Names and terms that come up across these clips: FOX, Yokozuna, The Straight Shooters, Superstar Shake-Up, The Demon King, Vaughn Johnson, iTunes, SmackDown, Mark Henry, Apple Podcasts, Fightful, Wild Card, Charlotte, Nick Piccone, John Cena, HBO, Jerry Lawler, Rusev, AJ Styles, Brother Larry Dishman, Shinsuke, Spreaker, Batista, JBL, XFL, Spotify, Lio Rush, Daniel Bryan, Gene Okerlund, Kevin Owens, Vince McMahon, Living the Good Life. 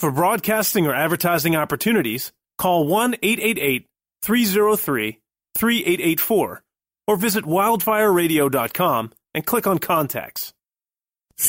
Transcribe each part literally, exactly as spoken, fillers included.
For broadcasting or advertising opportunities, call one eight eight eight, three oh three, three eight eight four or visit wildfire radio dot com and click on Contacts.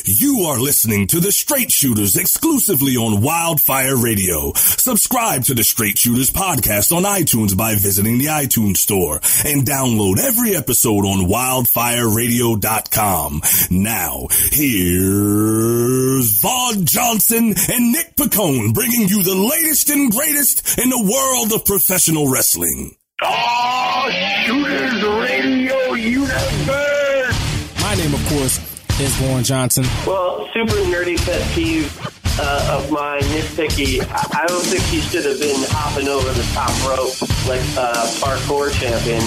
You are listening to The Straight Shooters exclusively on Wildfire Radio. Subscribe to The Straight Shooters podcast on iTunes by visiting the iTunes store and download every episode on wildfire radio dot com. Now, here's Vaughn Johnson and Nick Piccone bringing you the latest and greatest in the world of professional wrestling. Oh, Shooters Radio Universe! My name, of course, is Vaughn Johnson. Well, super nerdy pet peeve uh, of mine, nitpicky. I don't think he should have been hopping over the top rope like a uh, parkour champion.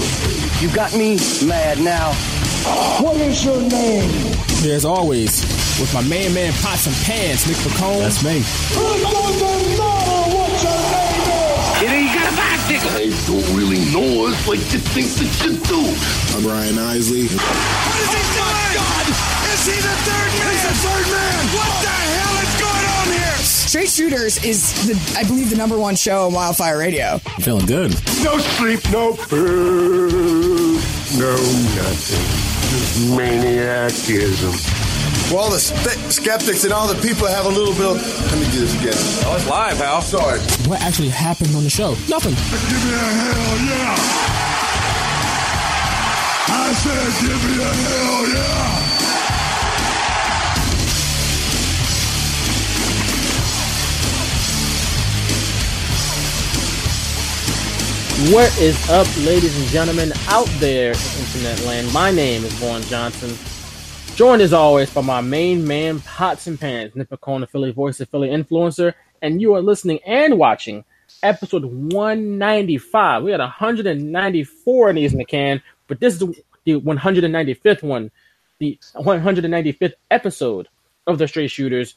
You got me mad now. What is your name? As always, with my main man, Pots and Pans, Nick Piccone. That's me. It doesn't matter what your name is. It ain't got my dick. I don't really know us like you think that you do. I'm Brian Isley. What is he doing? Oh, God! He's the third man. He's the third man. What the hell is going on here? Straight Shooters is, the, I believe, the number one show on Wildfire Radio. I'm feeling good. No sleep, no food, no nothing. Maniacism. Well, the st- skeptics and all the people have a little bit of... Let me do this again. Oh, it's live, Hal. Sorry. What actually happened on the show? Nothing. Give me a hell yeah. I said give me a hell yeah. What is up, ladies and gentlemen, out there in internet land? My name is Vaughn Johnson, joined as always by my main man, Pots and Pans, Nick Piccone, the Philly voice, the Philly influencer, and you are listening and watching episode one ninety-five. We had one hundred ninety-four of these in the can, but this is the one hundred ninety-fifth one, the one hundred ninety-fifth episode of The Straight Shooters,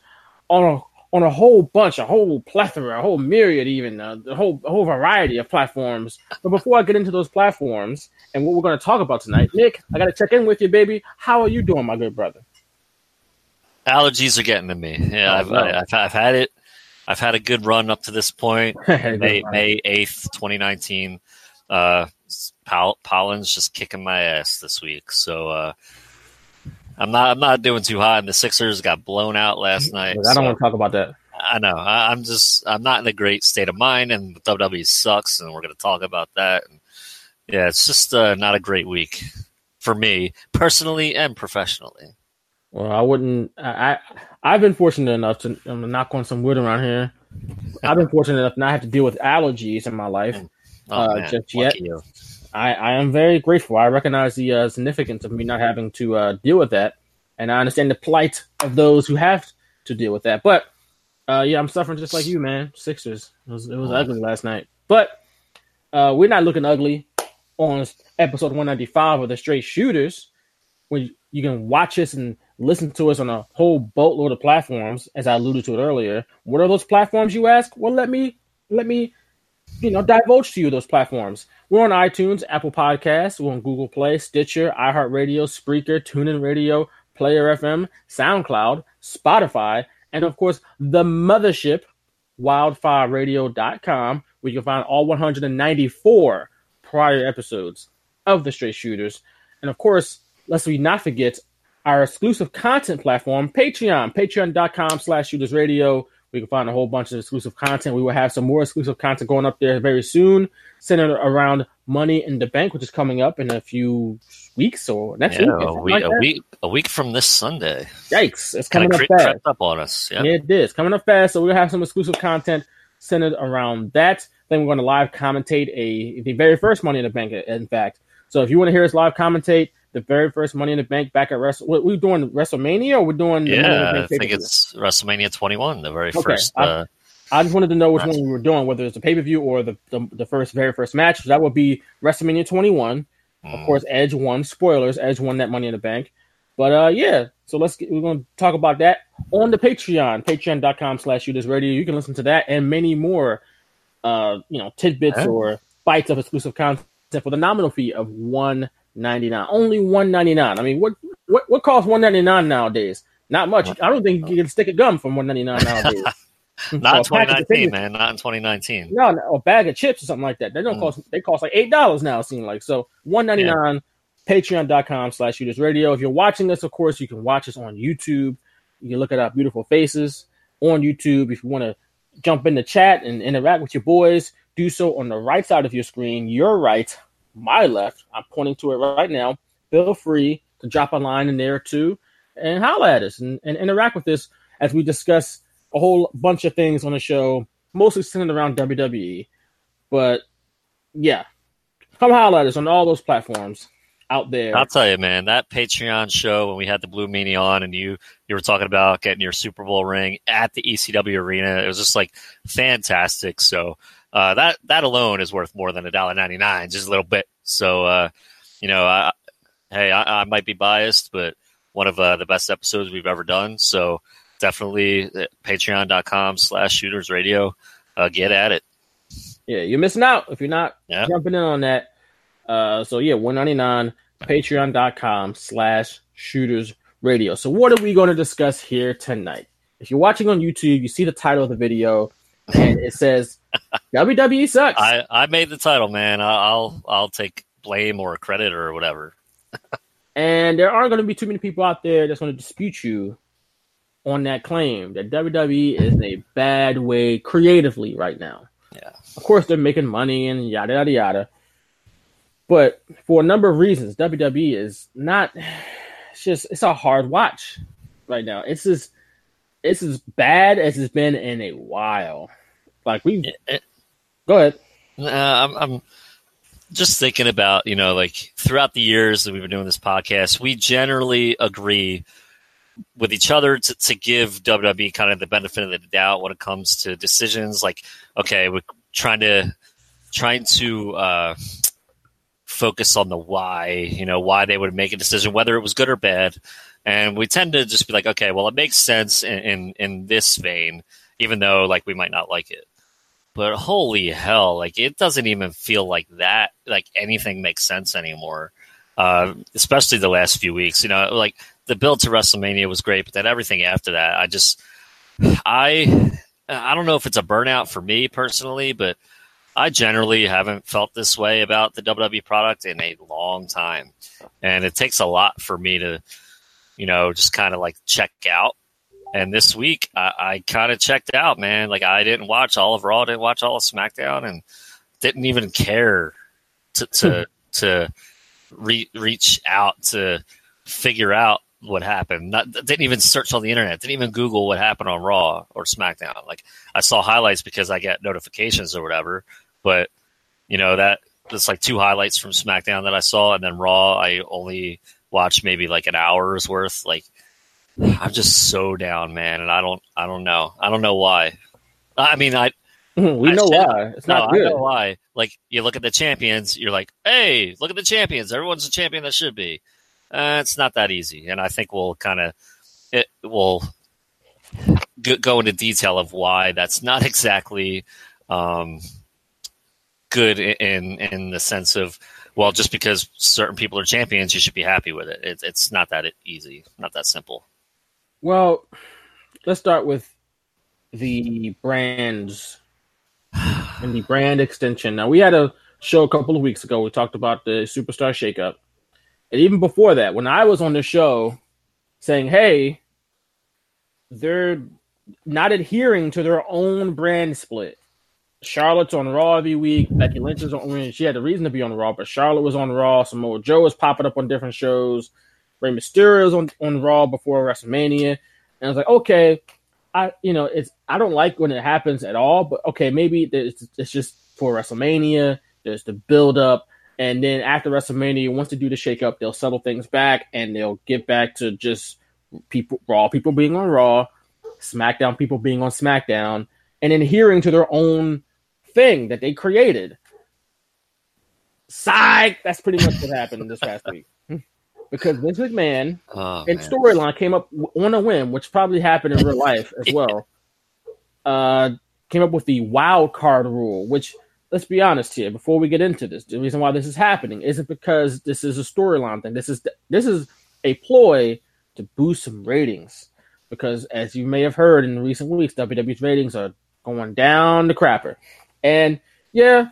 on on a whole bunch, a whole plethora, a whole myriad even, uh, a whole a whole variety of platforms. But before I get into those platforms and what we're going to talk about tonight, Nick, I got to check in with you, baby. How are you doing, my good brother? Allergies are getting to me. Yeah, oh, I've, no. I, I've, I've had it. I've had a good run up to this point. May, May eighth, twenty nineteen. Uh, poll- pollen's just kicking my ass this week. So, uh, I'm not. I'm not doing too hot, and the Sixers got blown out last night. I don't so. want to talk about that. I know. I, I'm just. I'm not in a great state of mind, and the W W E sucks, and we're going to talk about that. And yeah, it's just uh, not a great week for me personally and professionally. Well, I wouldn't. I, I I've been fortunate enough to um, knock on some wood around here. I've been fortunate enough not have to deal with allergies in my life oh, uh, man, just yet. You. I, I am very grateful. I recognize the uh, significance of me not having to uh, deal with that, and I understand the plight of those who have to deal with that. But, uh, yeah, I'm suffering just like you, man. Sixers. It was, it was ugly last night. But uh, we're not looking ugly on episode one ninety-five of The Straight Shooters, when you can watch us and listen to us on a whole boatload of platforms, as I alluded to it earlier. What are those platforms, you ask? Well, let me let me – you know, divulge to you those platforms. We're on iTunes, Apple Podcasts, we're on Google Play, Stitcher, iHeartRadio, Spreaker, TuneIn Radio, Player F M, SoundCloud, Spotify, and of course, the mothership, wildfire radio dot com, where you can find all one hundred ninety-four prior episodes of The Straight Shooters. And of course, lest we not forget our exclusive content platform, Patreon, patreon dot com slash shooters radio. We can find a whole bunch of exclusive content. We will have some more exclusive content going up there very soon, centered around Money in the Bank, which is coming up in a few weeks or next yeah, week. A week, like a, week a week from this Sunday. Yikes. It's coming up fast. Crept up on us. Yeah. Yeah, it is. Coming up fast. So we'll have some exclusive content centered around that. Then we're going to live commentate a the very first Money in the Bank, in fact. So if you want to hear us live commentate the very first Money in the Bank back at Wrestle... What, we're doing WrestleMania or we're doing... Yeah, the Money in the Bank I think it's WrestleMania twenty-one, the very okay. first... Uh, I, I just wanted to know which one we were doing, whether it's the pay-per-view or the, the, the first very first match. So that would be WrestleMania twenty-one. Mm. Of course, Edge won. Spoilers, Edge won that Money in the Bank. But uh, yeah, so let's get, we're going to talk about that on the Patreon, patreon dot com slash shooters radio. You can listen to that and many more uh, you know, tidbits right. or bites of exclusive content for the nominal fee of one ninety-nine, only one ninety-nine. I mean, what what what costs one ninety-nine nowadays? Not much. I don't think you can stick a gum from one ninety-nine nowadays. Not in twenty nineteen, man. Not in twenty nineteen. No, no, a bag of chips or something like that. They don't mm. cost. They cost like eight dollars now. It seems like so. one ninety-nine. Yeah. Patreon dot com slash shooters radio. If you're watching this, of course, you can watch us on YouTube. You can look at our beautiful faces on YouTube. If you want to jump in the chat and interact with your boys, do so on the right side of your screen. Your right, my left. I'm pointing to it right now. Feel free to drop a line in there too and holler at us and, and interact with us as we discuss a whole bunch of things on the show, mostly centered around W W E. But yeah, come holler at us on all those platforms out there. I'll tell you, man, that Patreon show when we had the Blue Meanie on and you you were talking about getting your Super Bowl ring at the E C W arena, it was just like fantastic. So uh, that that alone is worth more than a dollar ninety-nine, just a little bit. So uh, you know, I, hey, I, I might be biased, but one of uh, the best episodes we've ever done. So definitely patreon dot com slash shooters radio. Uh, get at it. Yeah, you're missing out if you're not yeah. jumping in on that. Uh, so yeah, one ninety-nine, patreon dot com slash shooters radio. So what are we going to discuss here tonight? If you're watching on YouTube, you see the title of the video and it says W W E sucks. I, I made the title, man. I'll, I'll take blame or credit or whatever. And there aren't going to be too many people out there that's going to dispute you on that claim that W W E is in a bad way creatively right now. Yeah. Of course they're making money and yada, yada, yada. But for a number of reasons, W W E is not. It's just it's a hard watch right now. It's as it's as bad as it's been in a while. Like we it, it, go ahead. Uh, I'm I'm just thinking about, you know, like throughout the years that we've been doing this podcast, we generally agree with each other to, to give W W E kind of the benefit of the doubt when it comes to decisions. Like, okay, we're trying to trying to. Uh, focus on the why, you know, why they would make a decision, whether it was good or bad. And we tend to just be like, okay, well, it makes sense in, in, in this vein, even though, like, we might not like it. But holy hell, like, it doesn't even feel like that, like, anything makes sense anymore, uh, especially the last few weeks. You know, like, the build to WrestleMania was great, but then everything after that, I just, I, I don't know if it's a burnout for me personally, but I generally haven't felt this way about the W W E product in a long time. And it takes a lot for me to, you know, just kind of like check out. And this week I, I kind of checked out, man. Like I didn't watch all of Raw, didn't watch all of SmackDown, and didn't even care to to, to re- reach out to figure out what happened. Not, didn't even search on the internet. Didn't even Google what happened on Raw or SmackDown. Like I saw highlights because I get notifications or whatever. But, you know, that that's like two highlights from SmackDown that I saw. And then Raw, I only watched maybe like an hour's worth. Like, I'm just so down, man. And I don't I don't know. I don't know why. I mean, I. We I know said, why. It's no, not good. I know why. Like, you look at the champions, you're like, hey, look at the champions. Everyone's a champion that should be. Uh, it's not that easy. And I think we'll kind of it will go into detail of why that's not exactly um, – good in in the sense of, well, just because certain people are champions, you should be happy with it. It it's not that easy, not that simple. Well, let's start with the brands and the brand extension. Now, we had a show a couple of weeks ago. We talked about the Superstar Shakeup. And even before that, when I was on the show saying, hey, they're not adhering to their own brand split. Charlotte's on Raw every week. Becky Lynch is on. I mean, she had a reason to be on Raw, but Charlotte was on Raw. Samoa Joe was popping up on different shows. Rey Mysterio was on, on Raw before WrestleMania, and I was like, okay, I you know it's I don't like when it happens at all, but okay, maybe it's, it's just for WrestleMania. There's the build up, and then after WrestleMania, once they do the shake up, they'll settle things back and they'll get back to just people Raw people being on Raw, SmackDown people being on SmackDown, and adhering to their own thing that they created. Psych! That's pretty much what happened this past week. Because Vince McMahon oh, and storyline came up on a whim, which probably happened in real life as well. Uh, came up with the wild card rule, which, let's be honest here, before we get into this, the reason why this is happening isn't because this is a storyline thing. This is, this is a ploy to boost some ratings. because as you may have heard in recent weeks, W W E's ratings are going down the crapper. And yeah,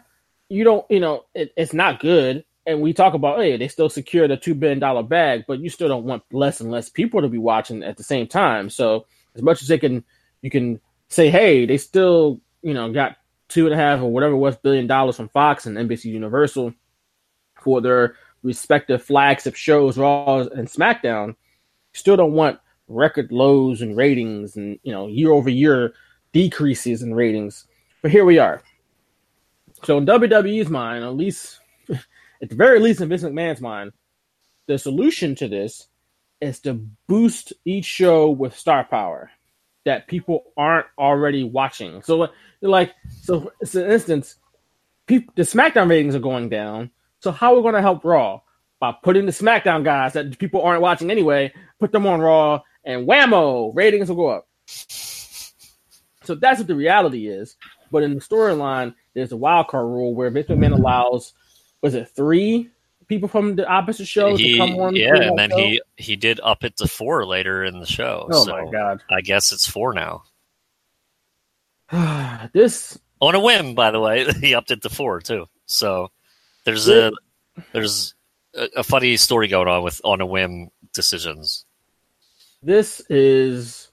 you don't, you know, it, it's not good. And we talk about, hey, they still secured a two billion dollars bag, but you still don't want less and less people to be watching at the same time. So as much as they can, you can say, hey, they still, you know, got two and a half or whatever it was billion dollars from Fox and N B C Universal for their respective flagship shows, Raw and SmackDown. You still don't want record lows and ratings and, you know, year over year decreases in ratings. But here we are. So in W W E's mind, at least at the very least in Vince McMahon's mind, the solution to this is to boost each show with star power that people aren't already watching. So like, so for instance, people, the SmackDown ratings are going down. So how are we going to help Raw? By putting the SmackDown guys that people aren't watching anyway, put them on Raw, and whammo, ratings will go up. So that's what the reality is. But in the storyline, there's a wild card rule where Vince McMahon allows, was it three people from the opposite show he, to come on? Yeah, and then show? he he did up it to four later in the show. Oh so my god! I guess it's four now. This on a whim, by the way, he upped it to four too. So there's this, a there's a, a funny story going on with on a whim decisions. This is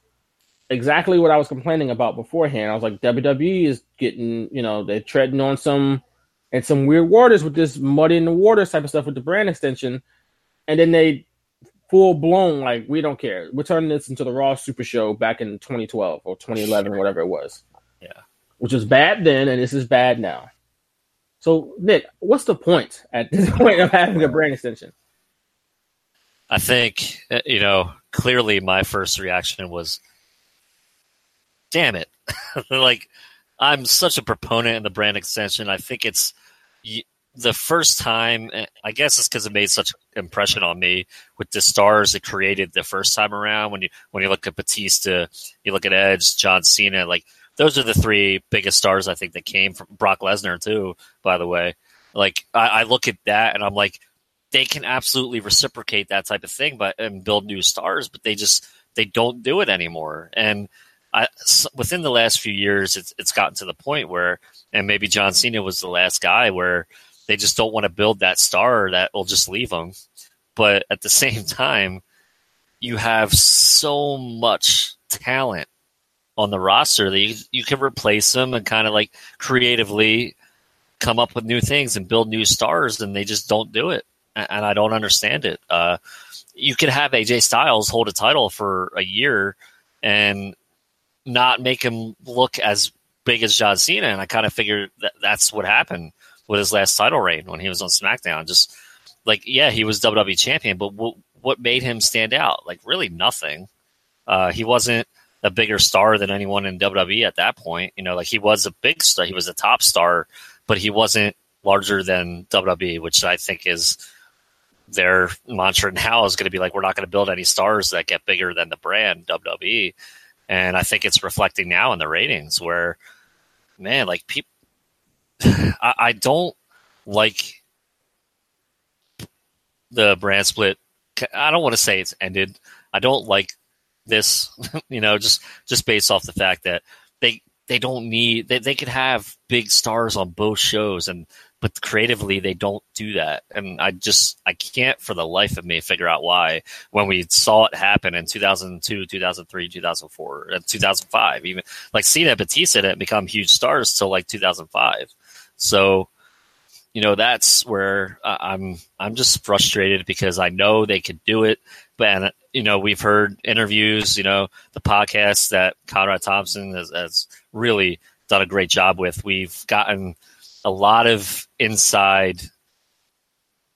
exactly what I was complaining about beforehand. I was like, W W E is getting, you know, they're treading on some and some weird waters with this muddy in the water type of stuff with the brand extension. And then they full blown, like, we don't care. We're turning this into the Raw Super Show back in twenty twelve or twenty eleven, whatever it was. Yeah. Which was bad then, and this is bad now. So, Nick, what's the point at this point of having a brand extension? I think, you know, clearly my first reaction was, damn it. Like, I'm such a proponent in the brand extension. I think it's the first time, I guess it's because it made such an impression on me with the stars it created the first time around. When you when you look at Batista, you look at Edge, John Cena, like those are the three biggest stars I think that came from Brock Lesnar too, by the way. Like I, I look at that and I'm like, they can absolutely reciprocate that type of thing but and build new stars, but they just they don't do it anymore. And I, within the last few years, it's it's gotten to the point where, and maybe John Cena was the last guy, where they just don't want to build that star that will just leave them. But at the same time, you have so much talent on the roster that you, you can replace them and kind of like creatively come up with new things and build new stars, and they just don't do it. And, and I don't understand it. Uh, you could have A J Styles hold a title for a year and not make him look as big as John Cena. And I kind of figured that that's what happened with his last title reign when he was on SmackDown. Just like, yeah, he was W W E champion, but w- what made him stand out? Like really nothing. Uh, he wasn't a bigger star than anyone in W W E at that point. You know, like he was a big star. He was a top star, but he wasn't larger than W W E, which I think is their mantra now is going to be like, we're not going to build any stars that get bigger than the brand W W E. And I think it's reflecting now in the ratings where, man, like people, I, I don't like the brand split. I don't want to say it's ended. I don't like this, you know, just, just based off the fact that they, they don't need, they, they could have big stars on both shows and, but creatively they don't do that. And I just, I can't for the life of me figure out why when we saw it happen in two thousand two, two thousand three, two thousand four, two thousand five, even like Cena, Batista didn't become huge stars till like two thousand five. So, you know, that's where I'm, I'm just frustrated because I know they could do it, but you know, we've heard interviews, you know, the podcast that Conrad Thompson has, has really done a great job with. We've gotten a lot of inside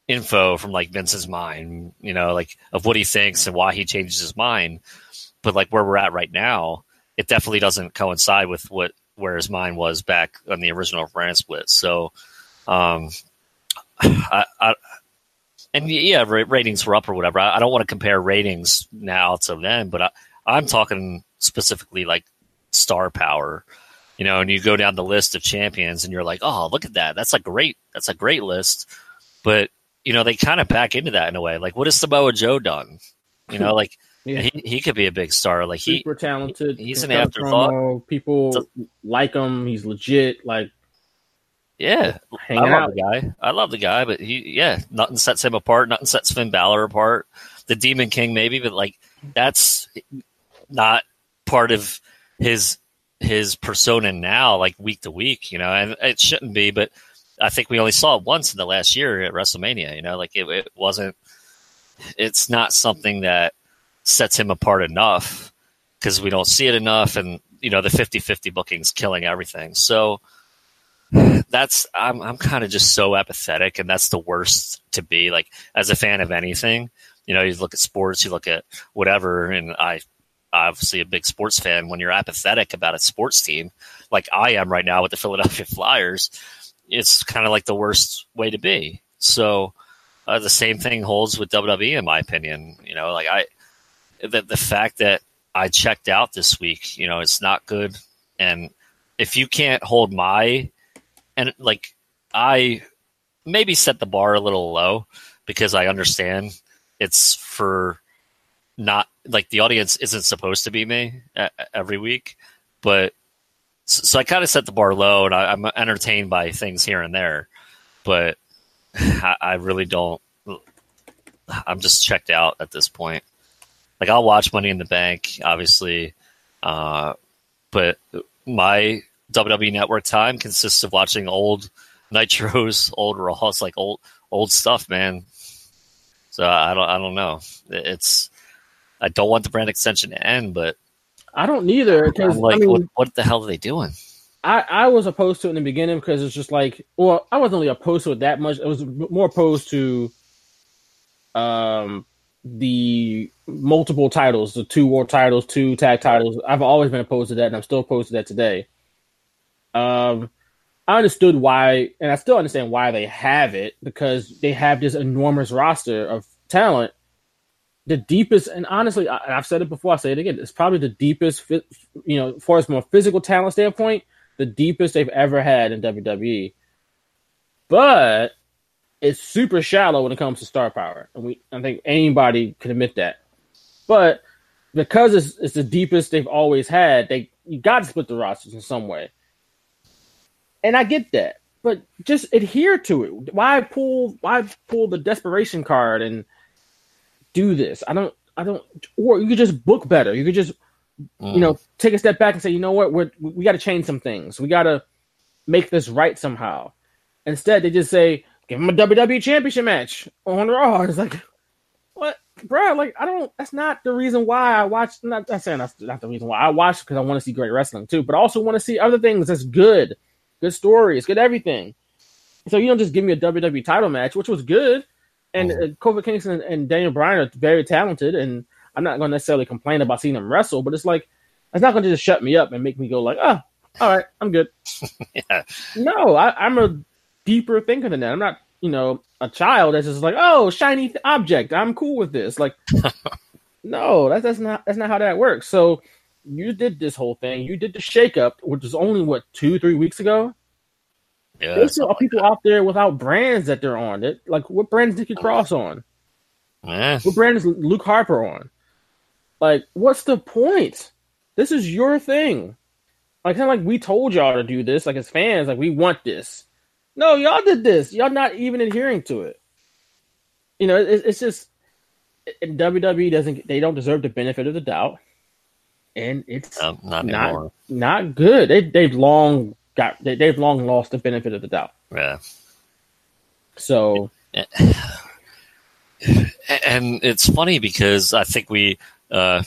info from like Vince's mind, you know, like of what he thinks and why he changes his mind. But like where we're at right now, it definitely doesn't coincide with what, where his mind was back on the original brand split. So, um, I, I and yeah, ratings were up or whatever. I, I don't want to compare ratings now to then, but I, I'm talking specifically like star power. You know, and you go down the list of champions and you're like, oh, look at that. That's a great, that's a great list. But, you know, they kind of back into that in a way. Like, what has Samoa Joe done? You know, like Yeah. He he could be a big star. Like he, super talented. He, he's an afterthought. Promo. People a, like him. He's legit. Like, yeah, I love out. the guy. I love the guy, but he, yeah, nothing sets him apart. Nothing sets Finn Balor apart. The Demon King, maybe, but like that's not part of his his persona now. Like week to week, you know, and it shouldn't be. But I think we only saw it once in the last year at WrestleMania. You know, like it, it wasn't. It's not something that sets him apart enough because we don't see it enough. And, you know, the fifty-fifty booking's killing everything. So that's, I'm I'm kind of just so apathetic, and that's the worst to be like as a fan of anything. You know, you look at sports, you look at whatever. And I obviously a big sports fan. When you're apathetic about a sports team, like I am right now with the Philadelphia Flyers, it's kind of like the worst way to be. So uh, the same thing holds with W W E in my opinion. You know, like I, The, the fact that I checked out this week, you know, it's not good. And if you can't hold my – and, like, I maybe set the bar a little low because I understand it's for not – like, the audience isn't supposed to be me a, every week. But – so I kind of set the bar low, and I, I'm entertained by things here and there. But I, I really don't – I'm just checked out at this point. Like, I'll watch Money in the Bank, obviously, uh, but my W W E Network time consists of watching old Nitros, old Raws, like old old stuff, man. So I don't, I don't know. It's I don't want the brand extension to end, but I don't either. Because like, I mean, what, what the hell are they doing? I, I was opposed to it in the beginning because it's just like, well, I wasn't really opposed to it that much. I was more opposed to, um. the multiple titles, the two world titles, two tag titles. I've always been opposed to that, and I'm still opposed to that today. Um, I understood why, and I still understand why they have it, because they have this enormous roster of talent. The deepest, and honestly, I, I've said it before, I'll say it again, it's probably the deepest, you know, as far as from a physical talent standpoint, the deepest they've ever had in W W E. But it's super shallow when it comes to star power, and we I think anybody can admit that. But because it's it's the deepest they've always had, they you got to split the rosters in some way. And I get that, but just adhere to it. Why pull why pull the desperation card and do this? I don't I don't. Or you could just book better. You could just mm. you know take a step back and say, you know what, we're, we got to change some things. We got to make this right somehow. Instead, they just say, give him a W W E Championship match on Raw. It's like, what, bro? Like, I don't. That's not the reason why I watch. Not I'm saying that's not the reason why I watch, because I want to see great wrestling too, but I also want to see other things that's good, good stories, good everything. So you don't just give me a W W E title match, which was good, and oh. uh, Kofi Kingston and Daniel Bryan are very talented, and I'm not going to necessarily complain about seeing them wrestle, but it's like it's not going to just shut me up and make me go like, oh, all right, I'm good. yeah. No, I, I'm a. deeper thinking than that. I'm not, you know, a child that's just like, oh, shiny th- object. I'm cool with this. Like, no, that's that's not that's not how that works. So you did this whole thing. You did the shakeup, which was only what two, three weeks ago. Yeah, there's still people out there without brands that they're on. That like, what brands did Nikki Cross on? Yeah. What brand is Luke Harper on? Like, what's the point? This is your thing. Like, kind of like we told y'all to do this. Like as fans, like we want this. No, y'all did this. Y'all not even adhering to it. You know, it, it's just W W E doesn't. They don't deserve the benefit of the doubt, and it's um, not not, not good. They they've long got. They, they've long lost the benefit of the doubt. Yeah. So, and, and it's funny because I think we, uh,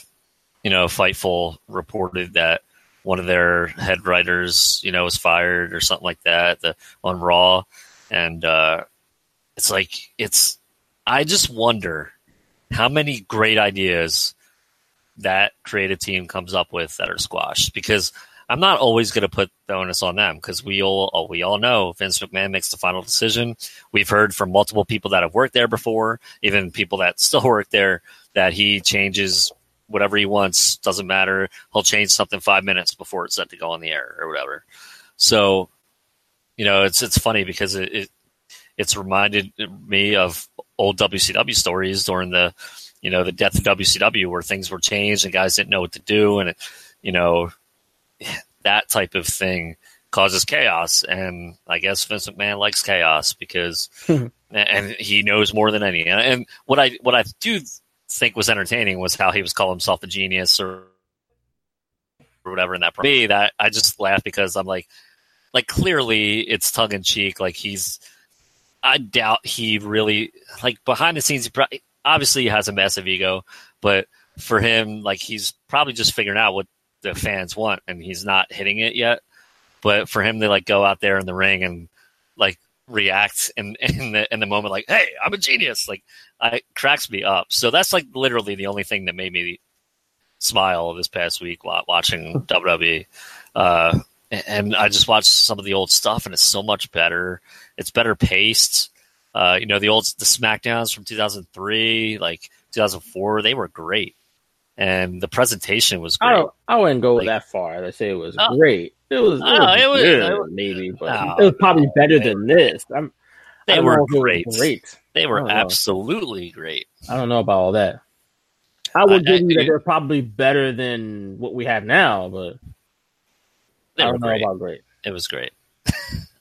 you know, Fightful reported that one of their head writers, you know, was fired or something like that the, on Raw. And uh, it's like, it's, I just wonder how many great ideas that creative team comes up with that are squashed, because I'm not always going to put the onus on them, because we all, we all know Vince McMahon makes the final decision. We've heard from multiple people that have worked there before, even people that still work there, that he changes whatever he wants, doesn't matter. He'll change something five minutes before it's set to go on the air or whatever. So, you know, it's it's funny because it, it it's reminded me of old W C W stories during the you know, the death of W C W where things were changed and guys didn't know what to do. And, it, you know, that type of thing causes chaos. And I guess Vince McMahon likes chaos because and he knows more than any. And what I what I do think was entertaining was how he was calling himself a genius or whatever in that. Me, that I just laughed because I'm like, like clearly it's tongue in cheek. Like he's, I doubt he really, like behind the scenes, he probably, obviously he has a massive ego, but for him, like he's probably just figuring out what the fans want and he's not hitting it yet. But for him to like go out there in the ring and like react in, in the in the moment, like, hey, I'm a genius. Like I, it cracks me up. So that's like literally the only thing that made me smile this past week while watching W W E. Uh, and I just watched some of the old stuff and it's so much better. It's better paced. Uh, you know, the old, the SmackDowns from two thousand three, like two thousand four, they were great. And the presentation was great. I, I wouldn't go like, that far to say it was uh, great. It was, it was, uh, it was good, it was, maybe, but no, it was probably no, better they, than this. I'm, they were great. great. They were absolutely know. great. I don't know about all that. I would I, give I, you that they're probably better than what we have now, but I don't know great. about great. It was great.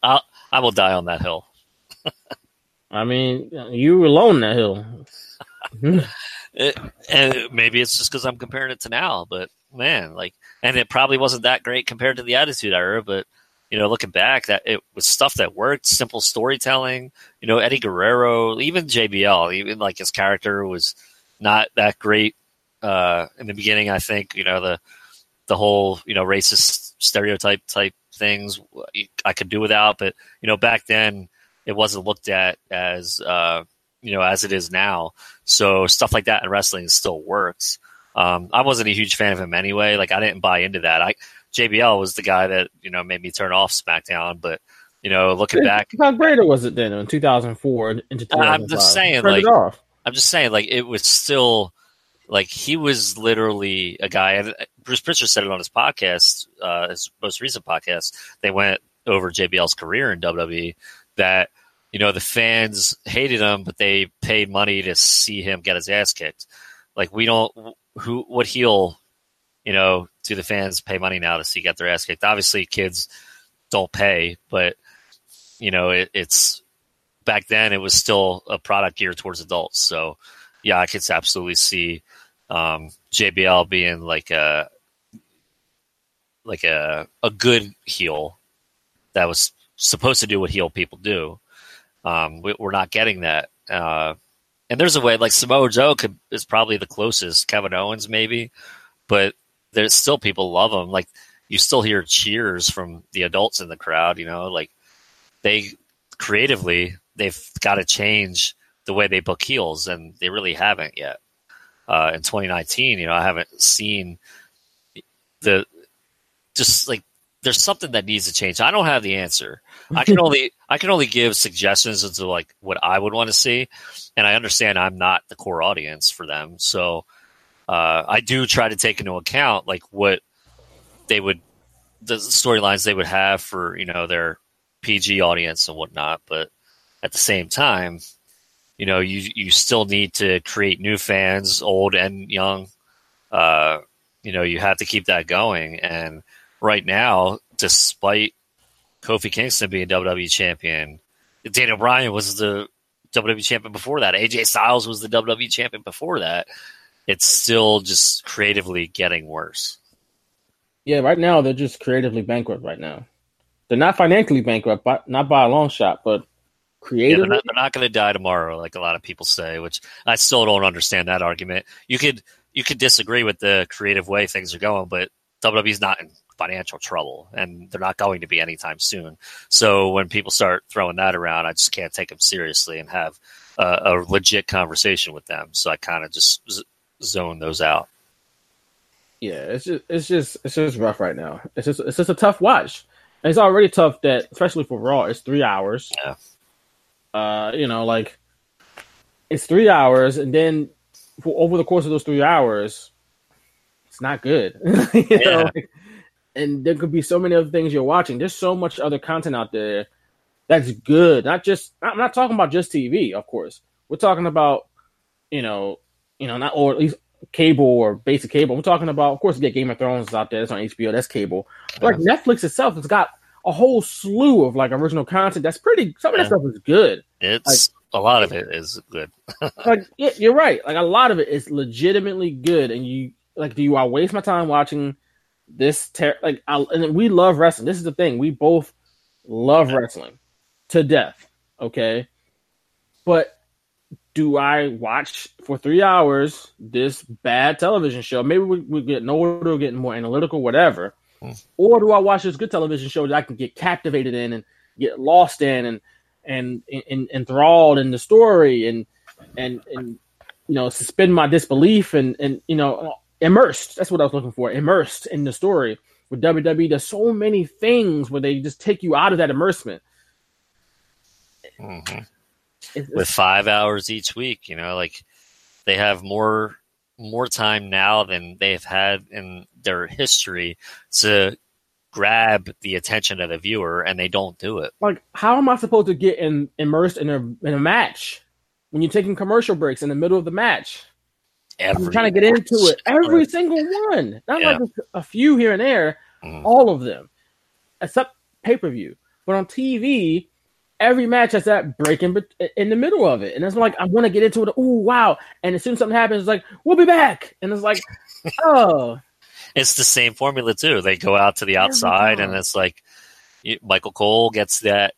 I I will die on that hill. I mean, you were alone that hill. It, and maybe it's just because I'm comparing it to now, but man, like, and it probably wasn't that great compared to the Attitude Era, but you know, looking back, that it was stuff that worked, simple storytelling. You know, Eddie Guerrero, even J B L, even like his character was not that great uh, in the beginning. I think you know the the whole you know racist stereotype type things I could do without, but you know back then it wasn't looked at as uh, you know as it is now. So stuff like that in wrestling still works. Um, I wasn't a huge fan of him anyway. Like I didn't buy into that. I J B L was the guy that you know made me turn off SmackDown. But you know, looking back, how great was it then in two thousand four into two thousand five? I'm just saying, like, I'm just saying, like it was still like he was literally a guy. And Bruce Prichard said it on his podcast, uh, his most recent podcast. They went over J B L's career in W W E. That you know the fans hated him, but they paid money to see him get his ass kicked. Like we don't. Who, what heel, you know, do the fans pay money now to see get their ass kicked? Obviously, kids don't pay, but you know, it, it's back then it was still a product geared towards adults. So, yeah, I could absolutely see um, J B L being like a like a a good heel that was supposed to do what heel people do. Um, we, we're not getting that. Uh, And there's a way, like Samoa Joe could, is probably the closest, Kevin Owens maybe, but there's still people love him. Like you still hear cheers from the adults in the crowd, you know, like they creatively, they've got to change the way they book heels and they really haven't yet. Uh, in twenty nineteen, you know, I haven't seen the, just like, there's something that needs to change. I don't have the answer. I can only I can only give suggestions into like what I would want to see, and I understand I'm not the core audience for them. So uh, I do try to take into account like what they would, the storylines they would have for you know their P G audience and whatnot. But at the same time, you know you you still need to create new fans, old and young. Uh, you know you have to keep that going and. Right now, despite Kofi Kingston being W W E champion, Daniel Bryan was the W W E champion before that. A J Styles was the W W E champion before that. It's still just creatively getting worse. Yeah, right now they're just creatively bankrupt right now. They're not financially bankrupt, but not by a long shot, but creatively. Yeah, they're not, they're not going to die tomorrow, like a lot of people say, which I still don't understand that argument. You could, you could disagree with the creative way things are going, but W W E's not in financial trouble and they're not going to be anytime soon. So when people start throwing that around, I just can't take them seriously and have uh, a legit conversation with them. So I kind of just z- zone those out. Yeah. It's just, it's just, it's just rough right now. It's just, it's just a tough watch. And it's already tough that, especially for Raw, it's three hours. Yeah. Uh, you know, like it's three hours. And then for, over the course of those three hours, it's not good. you yeah. know? And there could be so many other things you're watching. There's so much other content out there that's good. Not just, I'm not talking about just T V, of course. We're talking about, you know, you know, not or at least cable or basic cable. I'm talking about, of course, you get Game of Thrones out there. That's on H B O. That's cable. But yeah. like Netflix itself, it's got a whole slew of like original content. That's pretty. Some of that yeah. stuff is good. It's like, a lot of it is good. Like yeah, you're right. Like a lot of it is legitimately good. And you like, do you? I waste my time watching this. Ter- like, I, and we love wrestling. This is the thing. We both love yeah. wrestling to death. Okay, but. Do I watch for three hours this bad television show? Maybe we, we get no order, getting more analytical, whatever. Mm. Or do I watch this good television show that I can get captivated in and get lost in and and, and, and enthralled in the story and and and you know suspend my disbelief and and you know immersed. That's what I was looking for. Immersed in the story. With W W E, there's so many things where they just take you out of that immersion. Mm-hmm. With five hours each week, you know, like they have more more time now than they've had in their history to grab the attention of the viewer, and they don't do it. Like, how am I supposed to get in, immersed in a in a match when you're taking commercial breaks in the middle of the match? Every I'm trying to get match. into it. Every single one. Not yeah. like a few here and there. Mm. All of them. Except pay-per-view. But on T V... every match has that break in, in the middle of it. And it's like, I want to get into it. Ooh, wow. And as soon as something happens, it's like, we'll be back. And it's like, oh. It's the same formula, too. They go out to the outside, yeah. and it's like, Michael Cole gets that,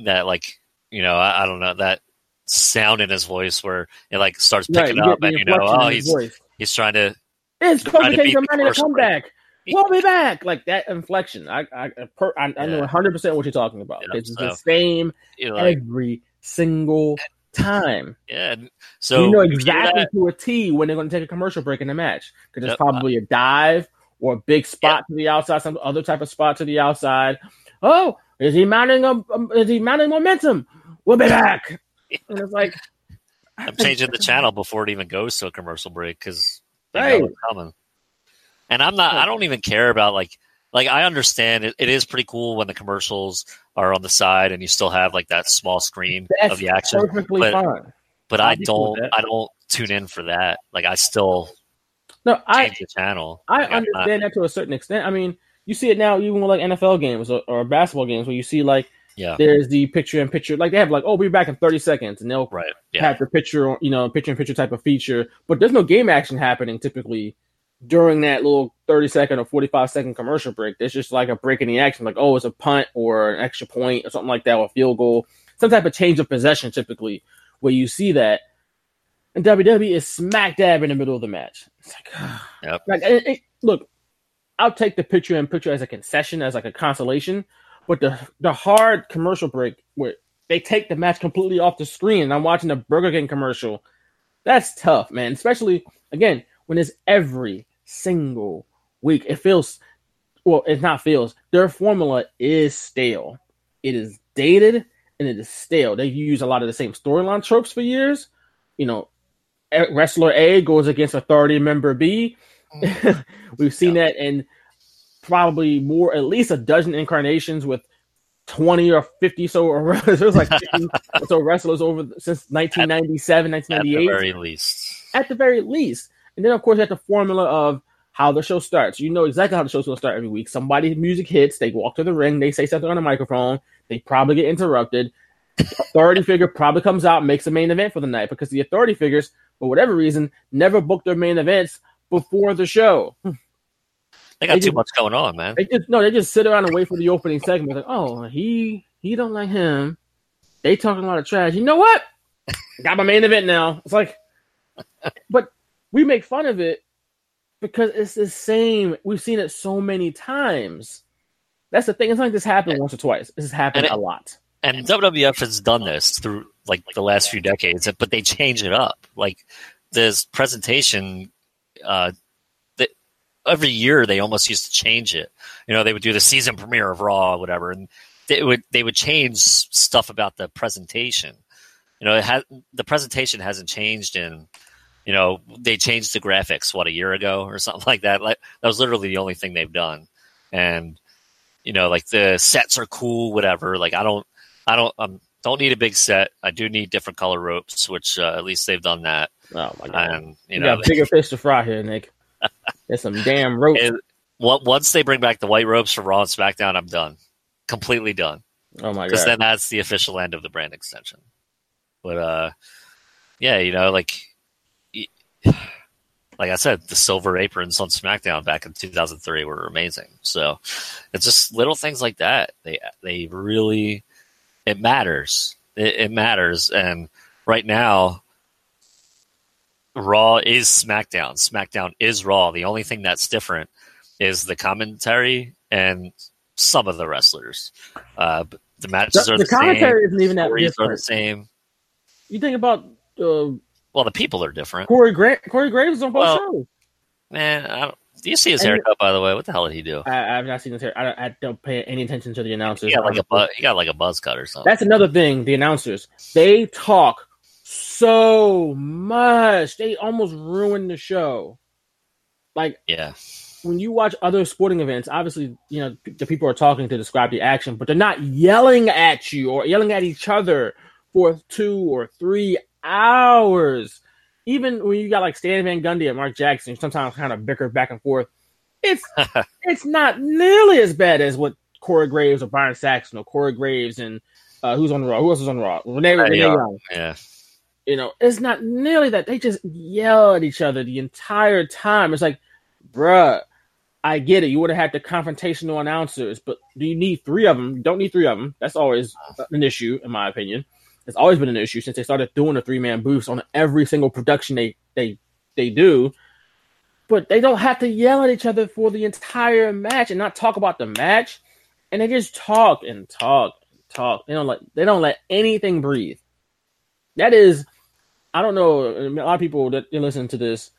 that like, you know, I, I don't know, that sound in his voice where it, like, starts picking right, up. And, you know, oh, he's voice. he's trying to. It's Kofi Kingston running a comeback. We'll be back. Like that inflection. I I, per, I, yeah. I know one hundred percent what you're talking about. Yeah, it's so, the same you know, like, every single time. Yeah. So you know exactly you to a T when they're going to take a commercial break in the match. Because yep. it's probably a dive or a big spot yep. to the outside, some other type of spot to the outside. Oh, is he mounting a, is he mounting momentum? We'll be back. Yeah. And it's like I'm changing the channel before it even goes to a commercial break because they right. know it's coming. And I'm not, I don't even care about like, like I understand it, it is pretty cool when the commercials are on the side and you still have like that small screen That's of the action, perfectly but, fine. but I don't, I don't tune in for that. Like I still no, I, change the channel. I like, understand not, that to a certain extent. I mean, you see it now, even with like N F L games or, or basketball games where you see like, yeah. there's the picture in picture, like they have like, oh, we'll be back in thirty seconds and they'll right. yeah. have the picture, you know, picture in picture type of feature, but there's no game action happening typically during that little thirty second or forty-five second commercial break. There's just like a break in the action, like, oh, it's a punt or an extra point or something like that, or a field goal, some type of change of possession typically where you see that. And W W E is smack dab in the middle of the match. It's like, yep. like it, it, look, I'll take the picture in picture as a concession, as like a consolation, but the, the hard commercial break where they take the match completely off the screen and I'm watching a Burger King commercial, that's tough, man. Especially, again, when it's every single week. It feels, well, it's not feels. Their formula is stale. It is dated and it is stale. They've used a lot of the same storyline tropes for years. You know, wrestler A goes against authority member B. We've seen yeah. that in probably more, at least a dozen incarnations with twenty or fifty so wrestlers. There's like fifty so wrestlers over since nineteen ninety-seven, nineteen ninety-eight. At the very least. At the very least. And then, of course, you have the formula of how the show starts. You know exactly how the show's going to start every week. Somebody's music hits. They walk to the ring. They say something on the microphone. They probably get interrupted. The authority figure probably comes out and makes the main event for the night because the authority figures, for whatever reason, never book their main events before the show. They got they just, too much going on, man. They just, no, they just sit around and wait for the opening segment. Like, oh, he he don't like him. They talking a lot of trash. You know what? Got my main event now. It's like, but we make fun of it because it's the same. We've seen it so many times. That's the thing. It's not like this happened once or twice. This has happened it, a lot. And W W F has done this through like the last few decades, but they change it up. Like this presentation, uh, that every year they almost used to change it. You know, they would do the season premiere of Raw or whatever, and they would they would change stuff about the presentation. You know, it has, the presentation hasn't changed in. You know, they changed the graphics, what, a year ago or something like that. Like, that was literally the only thing they've done. And, you know, like the sets are cool, whatever. Like I don't, I don't, um, don't need a big set. I do need different color ropes, which uh, at least they've done that. Oh my god! Um, you, you know, got bigger fish to fry here, Nick. There's some damn ropes. And once they bring back the white ropes for Raw and SmackDown, I'm done, completely done. Oh my god! Because then that's the official end of the brand extension. But uh, yeah, you know, like, like I said, the silver aprons on SmackDown back in two thousand three were amazing. So it's just little things like that. They they really it matters. It, it matters, and right now, Raw is SmackDown. SmackDown is Raw. The only thing that's different is the commentary and some of the wrestlers. Uh, the matches the, are the, the same. The commentary isn't even that different. Are the same. You think about uh, well, the people are different. Corey, Gra- Corey Graves is on both well, shows. Man, I don't, do you see his and haircut? By the way, what the hell did he do? I, I've not seen his hair. I don't, I don't pay any attention to the announcers. He got like a bu- he got like a buzz cut or something. That's another thing. The announcers, they talk so much. They almost ruin the show. Like, yeah. When you watch other sporting events, obviously, you know, the people are talking to describe the action, but they're not yelling at you or yelling at each other for two or three hours. Even when you got like Stan Van Gundy and Mark Jackson, sometimes kind of bicker back and forth. It's it's not nearly as bad as what Corey Graves or Byron Saxton or Corey Graves and uh, who's on Raw? Who else is on Raw? Renee, Renee Young. Yeah. You know, it's not nearly that. They just yell at each other the entire time. It's like, bruh, I get it. You would have had the confrontational announcers, but do you need three of them? You don't need three of them. That's always an issue, in my opinion. It's always been an issue since they started doing the three-man booths on every single production they, they they do. But they don't have to yell at each other for the entire match and not talk about the match. And they just talk and talk and talk. They don't let they don't let anything breathe. That is, I don't know, a lot of people that listen to this,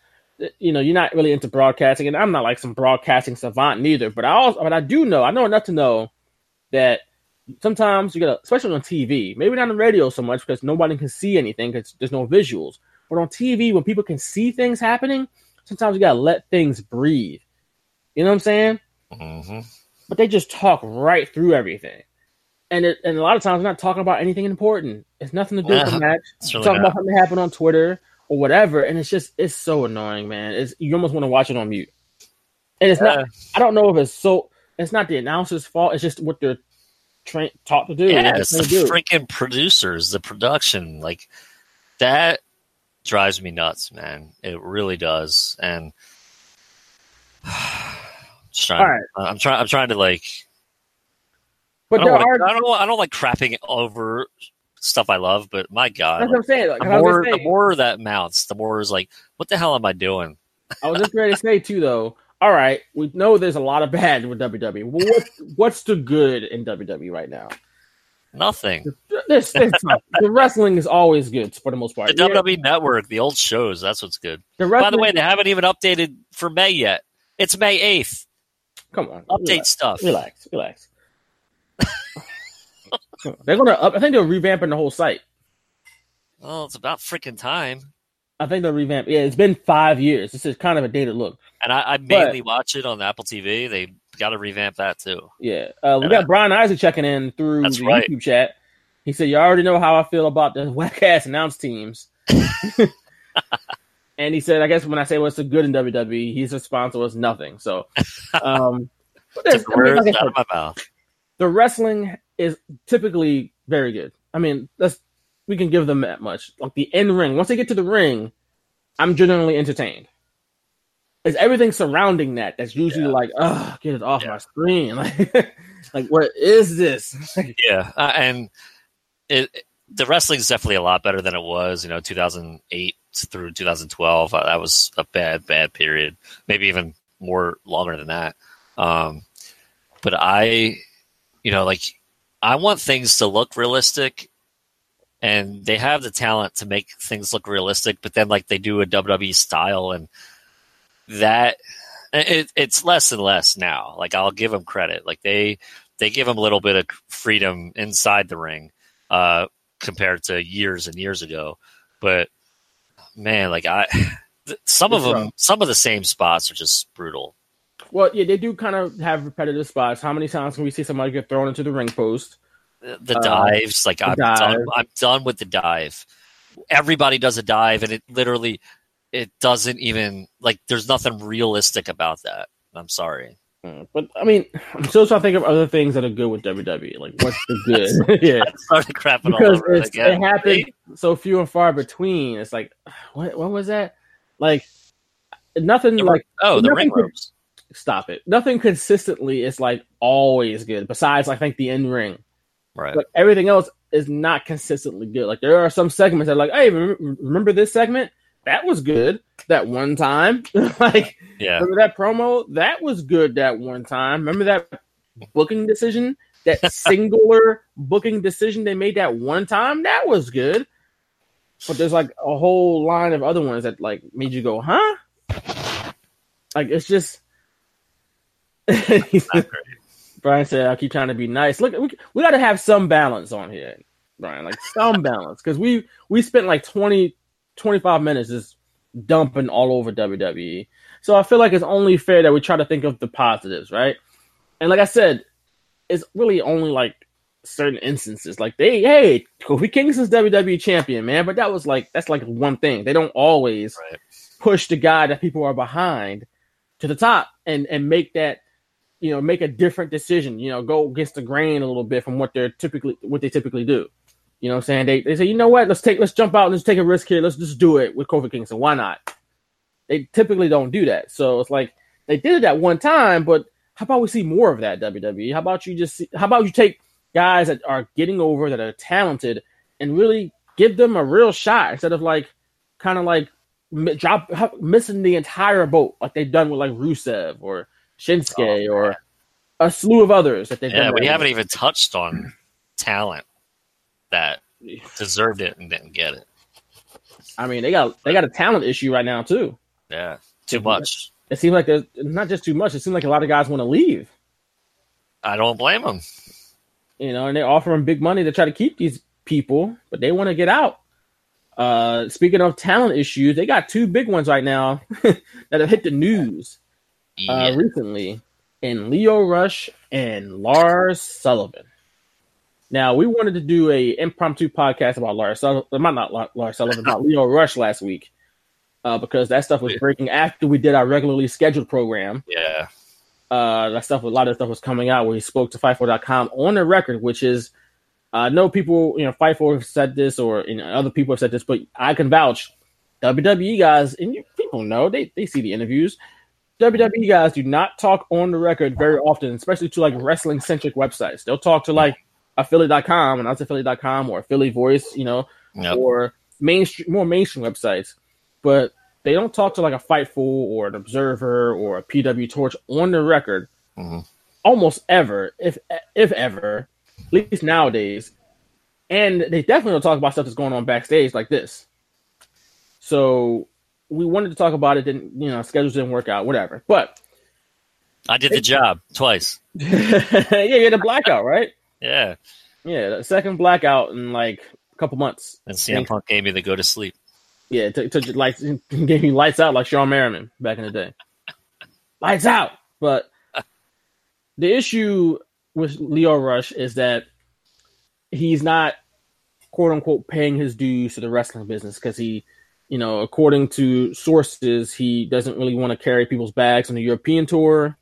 you know, you're not really into broadcasting, and I'm not like some broadcasting savant neither. But I also, but I do know, I know enough to know that sometimes you gotta, especially on T V, maybe not on radio so much because nobody can see anything because there's no visuals. But on T V, when people can see things happening, sometimes you gotta let things breathe. You know what I'm saying? Mm-hmm. But they just talk right through everything, and it, and a lot of times we're not talking about anything important. It's nothing to do yeah, with the match. It's really talking not. About something that happened on Twitter or whatever, and it's just, it's so annoying, man. It's, you almost want to watch it on mute. And it's yeah. not, I don't know if it's so, it's not the announcer's fault, it's just what they're tra- taught to do. Yeah, it's the freaking producers, the production, like, that drives me nuts, man. It really does. And I'm trying, All right. I'm, try, I'm trying to, like, but I don't, there like, are... I, don't, I don't like crapping over stuff I love, but my God, that's what I'm saying. Like, the, more, I was the more that mounts, the more is like, what the hell am I doing? I was just ready to say too, though. All right, we know there's a lot of bad with W W E. What, what's the good in W W E right now? Nothing. There's, there's not, the wrestling is always good for the most part. The yeah. W W E Network, the old shows, that's what's good. The By the way, they haven't even updated for May yet. It's May eighth. Come on, update relax, stuff. Relax, relax. They're gonna up, I think they're revamping the whole site. Well, it's about freaking time. I think they'll revamp. Yeah, it's been five years. This is kind of a dated look. And I, I mainly but, watch it on Apple T V. They got to revamp that too. Yeah, uh, we and got I, Brian Isley checking in through the right. YouTube chat. He said, "You already know how I feel about the whack ass announce teams." And he said, "I guess when I say what's the good in W W E, his response was nothing." So, um, it's I mean, like out of my mouth. The wrestling is typically very good. I mean, that's, we can give them that much. Like the end ring, once they get to the ring, I'm generally entertained. It's everything surrounding that that's usually yeah. like, oh, get it off yeah. my screen. Like, like what is this? yeah, uh, and it, it, the wrestling is definitely a lot better than it was. You know, two thousand eight through two thousand twelve, uh, that was a bad, bad period. Maybe even more longer than that. Um, but I, you know, like. I want things to look realistic, and they have the talent to make things look realistic, but then like they do a W W E style, and that it, it's less and less now. Like I'll give them credit. Like they, they give them a little bit of freedom inside the ring uh, compared to years and years ago. But man, like I, some of them, some of the same spots are just brutal. Well, yeah, they do kind of have repetitive spots. How many times can we see somebody get thrown into the ring post? The dives. Um, like, the I'm, dive. done, I'm done with the dive. everybody does a dive, and it literally it doesn't even like. There's nothing realistic about that. I'm sorry. But I mean, I'm still trying to think of other things that are good with W W E. Like, what's the good? Yeah, I started crapping because all over it's, again. It happened so few and far between. It's like, what? What was that? Like, nothing. The, like, oh, nothing the ring ropes. Stop it. Nothing consistently is like always good. Besides, I think the in ring. Right. Like, everything else is not consistently good. Like, there are some segments that are like, hey, remember this segment? That was good that one time. Like, yeah. Remember that promo? That was good that one time. Remember that booking decision? That singular booking decision they made that one time? That was good. But there's like a whole line of other ones that like made you go, huh? Like, it's just... Brian said, I keep trying to be nice. Look, we, we got to have some balance on here, Brian. Like, some balance. Because we, we spent like twenty, twenty-five minutes just dumping all over W W E. So I feel like it's only fair that we try to think of the positives, right? And like I said, it's really only like certain instances. Like, they, hey, Kofi Kingston's W W E champion, man. But that was like, that's like one thing. They don't always right. push the guy that people are behind to the top and, and make that, you know, make a different decision, you know, go against the grain a little bit from what they're typically, what they typically do. You know what I'm saying? They they say, you know what, let's take, let's jump out and let's take a risk here. Let's just do it with Kofi Kingston. Why not? They typically don't do that. So it's like, they did it that one time, but how about we see more of that, W W E? How about you just see, how about you take guys that are getting over, that are talented, and really give them a real shot instead of like, kind of like, Drop, missing the entire boat like they've done with like Rusev or Shinsuke oh, or a slew of others that they've yeah, done. Yeah, we haven't even touched on talent that deserved it and didn't get it. I mean, they got they got a talent issue right now too. Yeah, too it, much. It seems like there's not just too much. It seems like a lot of guys want to leave. I don't blame them. You know, and they offer them big money to try to keep these people, but they want to get out. Uh, speaking of talent issues, they got two big ones right now that have hit the news uh, yeah. recently in Lio Rush and Lars Sullivan. Now, we wanted to do an impromptu podcast about Lars Sullivan, not Lars Sullivan, about Lio Rush last week uh, because that stuff was breaking after we did our regularly scheduled program. Yeah. Uh, that stuff, a lot of stuff was coming out where he spoke to Fightful dot com on the record, which is I uh, know people, you know, Fightful have said this, or you know, other people have said this, but I can vouch. W W E guys, and you, people know, they, they see the interviews. W W E guys do not talk on the record very often, especially to, like, wrestling-centric websites. They'll talk to, like, affiliate dot com, and that's affiliate dot com, or Philly Voice, you know, yep. or mainstream, more mainstream websites. But they don't talk to, like, a Fightful or an Observer or a P W Torch on the record mm-hmm. almost ever, if if ever. At least nowadays. And they definitely don't talk about stuff that's going on backstage like this. So we wanted to talk about it. Didn't, you know, schedules didn't work out, whatever. But I did the job twice. Yeah, you had a blackout, right? Yeah. Yeah, the second blackout in like a couple months. And C M Punk gave me the go to sleep. Yeah, it took, took it lights, gave me lights out like Shawn Merriman back in the day. Lights out! But the issue with Lio Rush is that he's not, quote unquote, paying his dues to the wrestling business because he, you know, according to sources, he doesn't really want to carry people's bags on the European tour,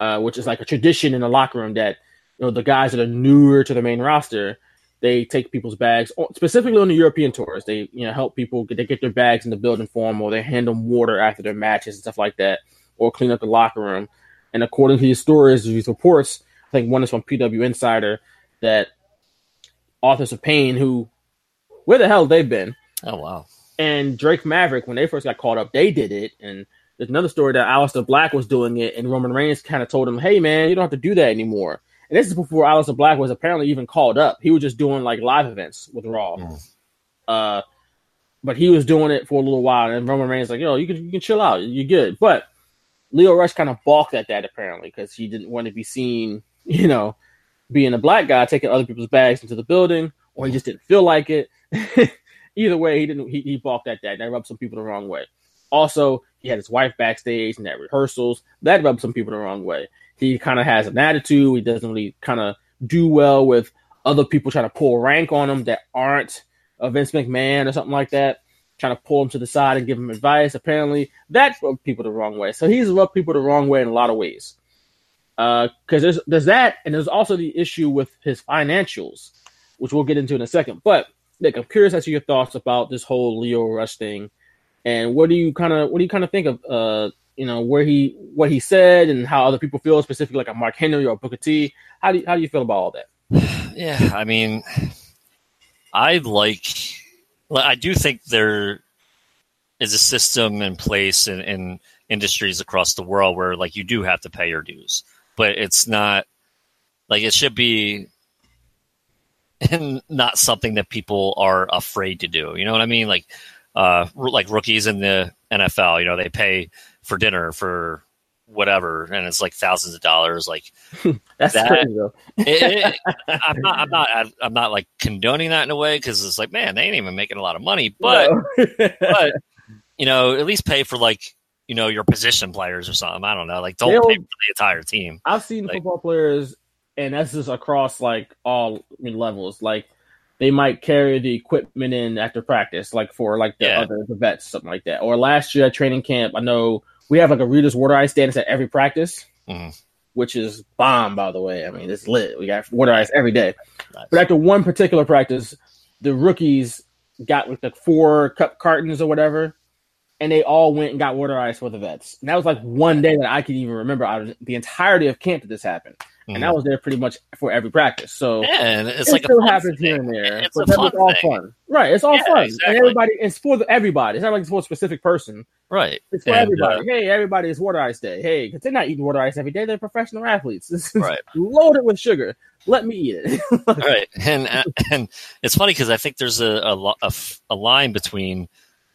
uh, which is like a tradition in the locker room that, you know, the guys that are newer to the main roster, they take people's bags, specifically on the European tours. They, you know, help people, they get their bags in the building for them, or they hand them water after their matches and stuff like that, or clean up the locker room. And according to these stories, these reports, I think one is from P W Insider that Authors of Pain, who, where the hell they've been? Oh, wow. And Drake Maverick, when they first got caught up, they did it. And there's another story that Aleister Black was doing it, and Roman Reigns kind of told him, hey, man, you don't have to do that anymore. And this is before Aleister Black was apparently even called up. He was just doing like live events with Raw. Mm. Uh, but he was doing it for a little while, and Roman Reigns was like, yo, you can, you can chill out. You're good. But Lio Rush kind of balked at that, apparently, because he didn't want to be seen, you know, being a black guy taking other people's bags into the building, or he just didn't feel like it. Either way, he didn't. He, he balked at that. That rubbed some people the wrong way. Also, he had his wife backstage and at rehearsals. That rubbed some people the wrong way. He kind of has an attitude. He doesn't really kind of do well with other people trying to pull rank on him that aren't uh, Vince McMahon or something like that, trying to pull him to the side and give him advice. Apparently, that rubbed people the wrong way. So he's rubbed people the wrong way in a lot of ways. Because uh, there's, there's that, and there's also the issue with his financials, which we'll get into in a second. But, Nick, I'm curious as to your thoughts about this whole Lio Rush thing, and what do you kind of what do you kind of think of uh, you know where he what he said and how other people feel, specifically like a Mark Henry or a Booker T. How do you, how do you feel about all that? Yeah, I mean, I like I do think there is a system in place in, in industries across the world where like you do have to pay your dues, but it's not like it should be. And not something that people are afraid to do. You know what I mean? Like, uh, like rookies in the N F L, you know, they pay for dinner for whatever. And it's like thousands of dollars. Like that's that. Crazy, though. it, it, I'm not, I'm not, I'm not like condoning that in a way. Cause it's like, man, they ain't even making a lot of money, but, no. But, you know, at least pay for like, you know, your position players or something. I don't know. Like don't They'll, pay for the entire team. I've seen like, football players, and that's just across like all levels. Like they might carry the equipment in after practice, like for like the yeah. other the vets, something like that. Or last year at training camp, I know we have like a Reader's water ice stand at every practice, mm-hmm. which is bomb, by the way. I mean, it's lit. We got water ice every day. Nice. But after one particular practice, the rookies got like the four cup cartons or whatever, and they all went and got water ice for the vets. And that was like one day that I can even remember out of the entirety of camp that this happened. And mm-hmm. I was there pretty much for every practice. So yeah, and it's it like still a happens thing. Here and there. It's, but a fun it's all thing. Fun. Right. It's all yeah, fun. Exactly. And everybody, it's for the, everybody. It's not like it's for a specific person. Right. It's for and, everybody. Uh, hey, everybody, it's water ice day. Hey, because they're not eating water ice every day. They're professional athletes. It's right. Loaded with sugar. Let me eat it. Right. And and it's funny because I think there's a, a, a, a line between,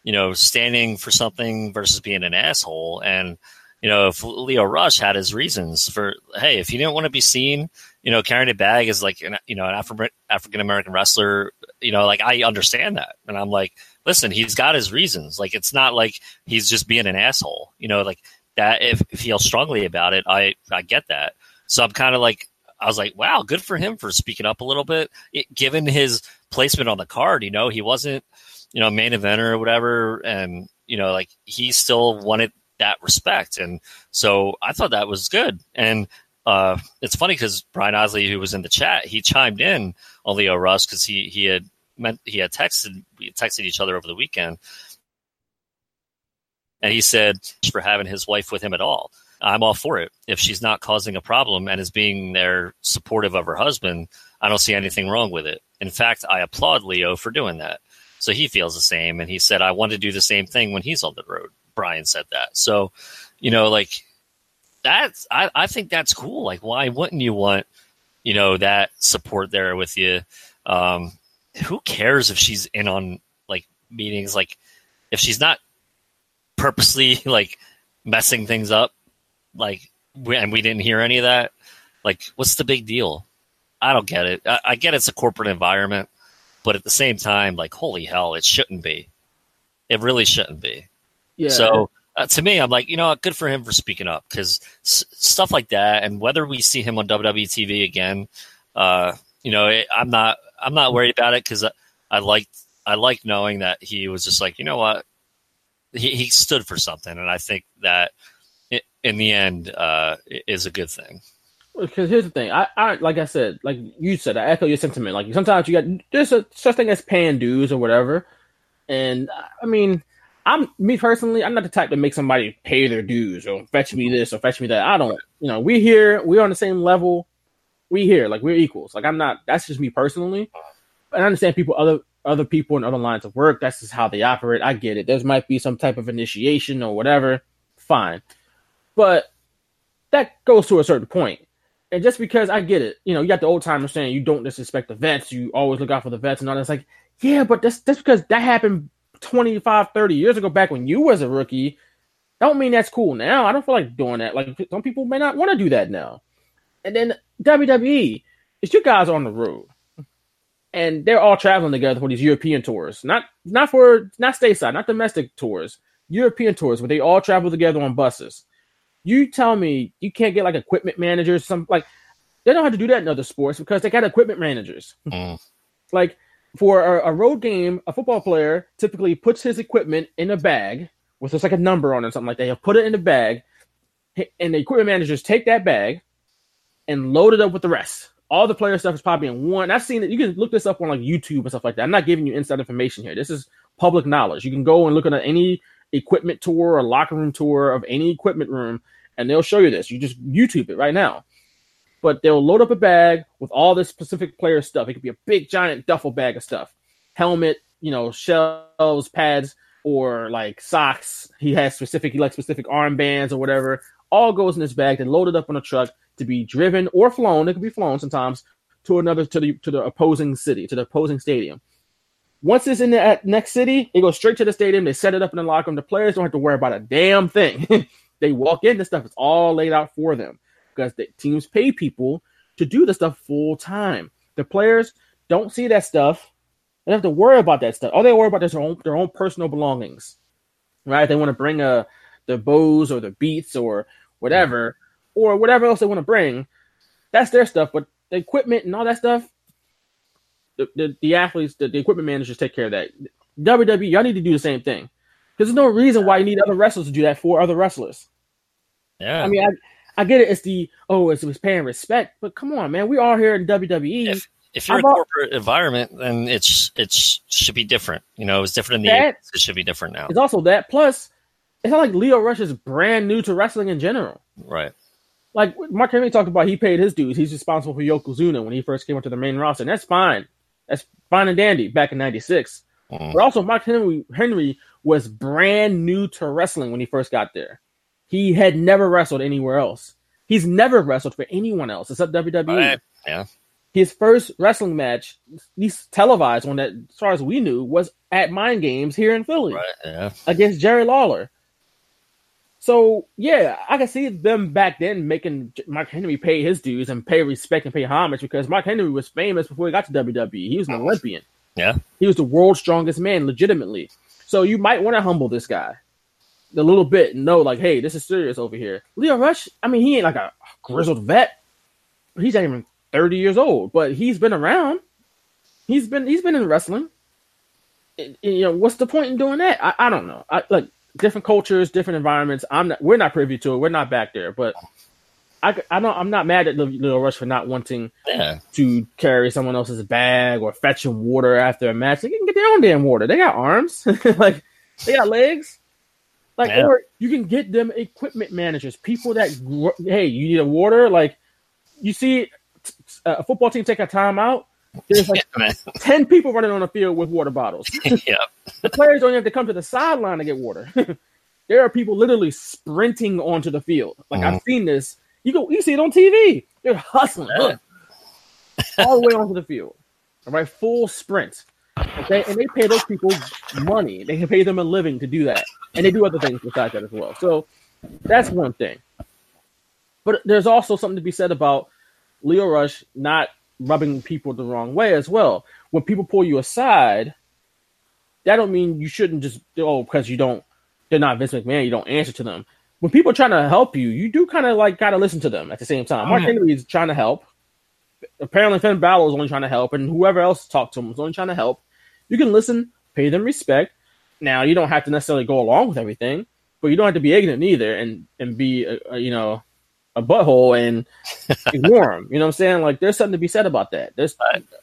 you know, standing for something versus being an asshole. And you know, if Lio Rush had his reasons for, hey, if he didn't want to be seen, you know, carrying a bag as like, an, you know, an Afri- African-American wrestler, you know, like I understand that. And I'm like, listen, he's got his reasons. Like, it's not like he's just being an asshole, you know, like that. If he feels strongly about it, I, I get that. So I'm kind of like, I was like, wow, good for him for speaking up a little bit, it, given his placement on the card. You know, he wasn't, you know, main eventer or whatever. And, you know, like he still wanted that respect. And so I thought that was good. And uh, it's funny because Brian Isley, who was in the chat, he chimed in on Lio Rush because he he had meant he had texted we had texted each other over the weekend, and he said for having his wife with him at all. I'm all for it if she's not causing a problem and is being there supportive of her husband. I don't see anything wrong with it. In fact, I applaud Lio for doing that. So he feels the same, and he said I want to do the same thing when he's on the road. Brian said that. So, you know, like that's, I, I think that's cool. Like, why wouldn't you want, you know, that support there with you? Um, who cares if she's in on like meetings? Like if she's not purposely like messing things up, like, we, and we didn't hear any of that. Like, what's the big deal? I don't get it. I, I get it's a corporate environment, but at the same time, like, holy hell, it shouldn't be. It really shouldn't be. Yeah. So uh, to me, I'm like, you know, good for him for speaking up because s- stuff like that. And whether we see him on W W E T V again, uh, you know, it, I'm not I'm not worried about it because I, I like I like knowing that he was just like, you know what, he, he stood for something. And I think that it, in the end uh, is a good thing. Because here's the thing. I, I like I said, like you said, I echo your sentiment. Like sometimes you got there's a, such thing as paying dues or whatever. And I mean. I'm me personally, I'm not the type to make somebody pay their dues or fetch me this or fetch me that. I don't, you know, we here, we're on the same level. We here, like we're equals. Like I'm not, that's just me personally. And I understand people, other, other people in other lines of work. That's just how they operate. I get it. There might be some type of initiation or whatever. Fine. But that goes to a certain point. And just because I get it, you know, you got the old timer saying you don't disrespect the vets. You always look out for the vets and all that. It's like, yeah, but that's, that's because that happened twenty-five, thirty years ago back when you was a rookie. I don't mean that's cool now. I don't feel like doing that. Like some people may not want to do that now. And then W W E, it's you guys on the road. And they're all traveling together for these European tours. Not not for not stateside, not domestic tours, European tours where they all travel together on buses. You tell me you can't get like equipment managers, some like they don't have to do that in other sports because they got equipment managers. Mm. Like for a, a road game, a football player typically puts his equipment in a bag with just like a number on it or something like that. He'll put it in a bag, and the equipment managers take that bag and load it up with the rest. All the player stuff is probably in one. I've seen it. You can look this up on like YouTube and stuff like that. I'm not giving you inside information here. This is public knowledge. You can go and look at any equipment tour or locker room tour of any equipment room, and they'll show you this. You just YouTube it right now. But they'll load up a bag with all this specific player stuff. It could be a big, giant duffel bag of stuff. Helmet, you know, shells, pads, or like socks. He has specific, he likes specific armbands or whatever. All goes in this bag. They load it up on a truck to be driven or flown. It could be flown sometimes to another, to the to the opposing city, to the opposing stadium. Once it's in the next city, it goes straight to the stadium. They set it up in the locker room. The players don't have to worry about a damn thing. They walk in. This stuff is all laid out for them. Because the teams pay people to do this stuff full time. The players don't see that stuff. They don't have to worry about that stuff. All they worry about is their own, their own personal belongings, right? They want to bring a, the Bose or the Beats or whatever, or whatever else they want to bring. That's their stuff. But the equipment and all that stuff, the, the, the athletes, the, the equipment managers take care of that. W W E, y'all need to do the same thing. Because there's no reason why you need other wrestlers to do that for other wrestlers. Yeah. I mean, I... I get it. It's the, oh, it's, it's paying respect. But come on, man. We all here in W W E. If, if you're I'm in a corporate all, environment, then it's it's should be different. You know, it was different in the eighties. It should be different now. It's also that. Plus, it's not like Lio Rush is brand new to wrestling in general. Right. Like Mark Henry talked about, he paid his dues. He's responsible for Yokozuna when he first came onto the main roster. And that's fine. That's fine and dandy back in ninety-six. Mm. But also, Mark Henry, Henry was brand new to wrestling when he first got there. He had never wrestled anywhere else. He's never wrestled for anyone else except W W E. Right. Yeah. His first wrestling match, at least televised one that, as far as we knew, was at Mind Games here in Philly. Right. Yeah. Against Jerry Lawler. So, yeah, I can see them back then making Mark Henry pay his dues and pay respect and pay homage, because Mark Henry was famous before he got to W W E. He was an Olympian. Yeah. He was the world's strongest man, legitimately. So you might want to humble this guy a little bit and know, like, hey, this is serious over here. Lio Rush, I mean, he ain't like a grizzled vet. He's not even thirty years old, but he's been around. He's been he's been in wrestling. And, and, you know, what's the point in doing that? I, I don't know. I, like, different cultures, different environments. I'm not, we're not privy to it. We're not back there, but I, I don't. I'm not mad at Lio Rush for not wanting yeah. to carry someone else's bag or fetching water after a match. They can get their own damn water. They got arms, like they got legs. Like, yeah. Or you can get them equipment managers, people that, hey, you need a water. Like, you see a football team take a timeout, there's like yeah, ten people running on the field with water bottles. Yeah. The players don't even have to come to the sideline to get water. There are people literally sprinting onto the field. Like, mm-hmm. I've seen this. You go, you see it on T V. They're hustling yeah. all the way onto the field. All right, full sprint. Okay, and they pay those people money. They can pay them a living to do that. And they do other things besides that as well. So that's one thing. But there's also something to be said about Lio Rush not rubbing people the wrong way as well. When people pull you aside, that don't mean you shouldn't just, oh, because you don't, they're not Vince McMahon, you don't answer to them. When people are trying to help you, you do kind of like got to listen to them at the same time. Mark Henry is trying to help. Apparently Finn Balor is only trying to help, and whoever else talked to him is only trying to help. You can listen, pay them respect. Now, you don't have to necessarily go along with everything, but you don't have to be ignorant either and, and be, a, a, you know, a butthole and ignore them. You know what I'm saying? Like, there's something to be said about that. There's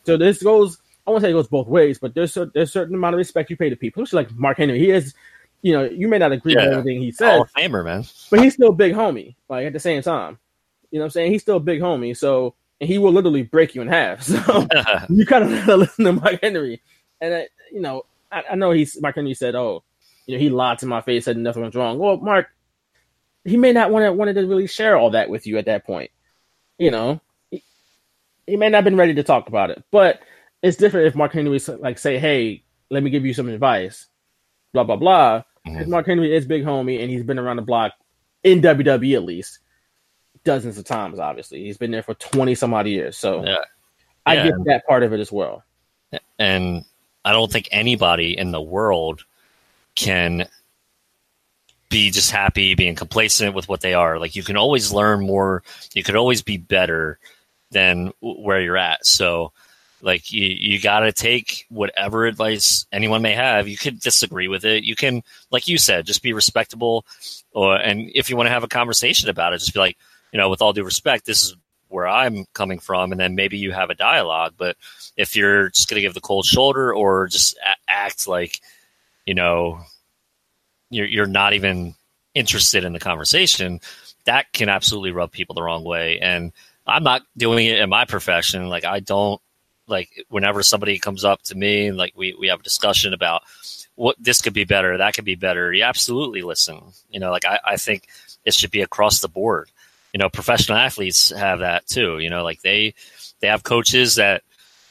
So this goes, I won't say it goes both ways, but there's a, there's a certain amount of respect you pay to people. It's like Mark Henry. He is, you know, you may not agree yeah. with everything he says. Hall of Famer, man. But he's still a big homie, like, at the same time. You know what I'm saying? He's still a big homie, so, and he will literally break you in half. So you kind of have to listen to Mark Henry. And, I, you know, I, I know he's Mark Henry said, oh, you know, he lied to my face, said nothing was wrong. Well, Mark, he may not want to wanted to really share all that with you at that point. You know, he, he may not have been ready to talk about it. But it's different if Mark Henry like say, hey, let me give you some advice, blah, blah, blah. Mm-hmm. If Mark Henry is big homie and he's been around the block in W W E at least dozens of times, obviously. He's been there for twenty some odd years. So yeah. I yeah. get that part of it as well. And I don't think anybody in the world can be just happy, being complacent with what they are. Like, you can always learn more. You could always be better than where you're at. So Like, you, you got to take whatever advice anyone may have. You could disagree with it. You can, like you said, just be respectable. Or, and if you want to have a conversation about it, just be like, you know, with all due respect, this is where I'm coming from. And then maybe you have a dialogue. But if you're just going to give the cold shoulder or just a- act like, you know, you're, you're not even interested in the conversation, that can absolutely rub people the wrong way. And I'm not doing it in my profession. Like, I don't. Like, whenever somebody comes up to me and, like, we, we have a discussion about what this could be better, that could be better, you absolutely listen. You know, like, I, I think it should be across the board. You know, professional athletes have that too. You know, like, they they have coaches that,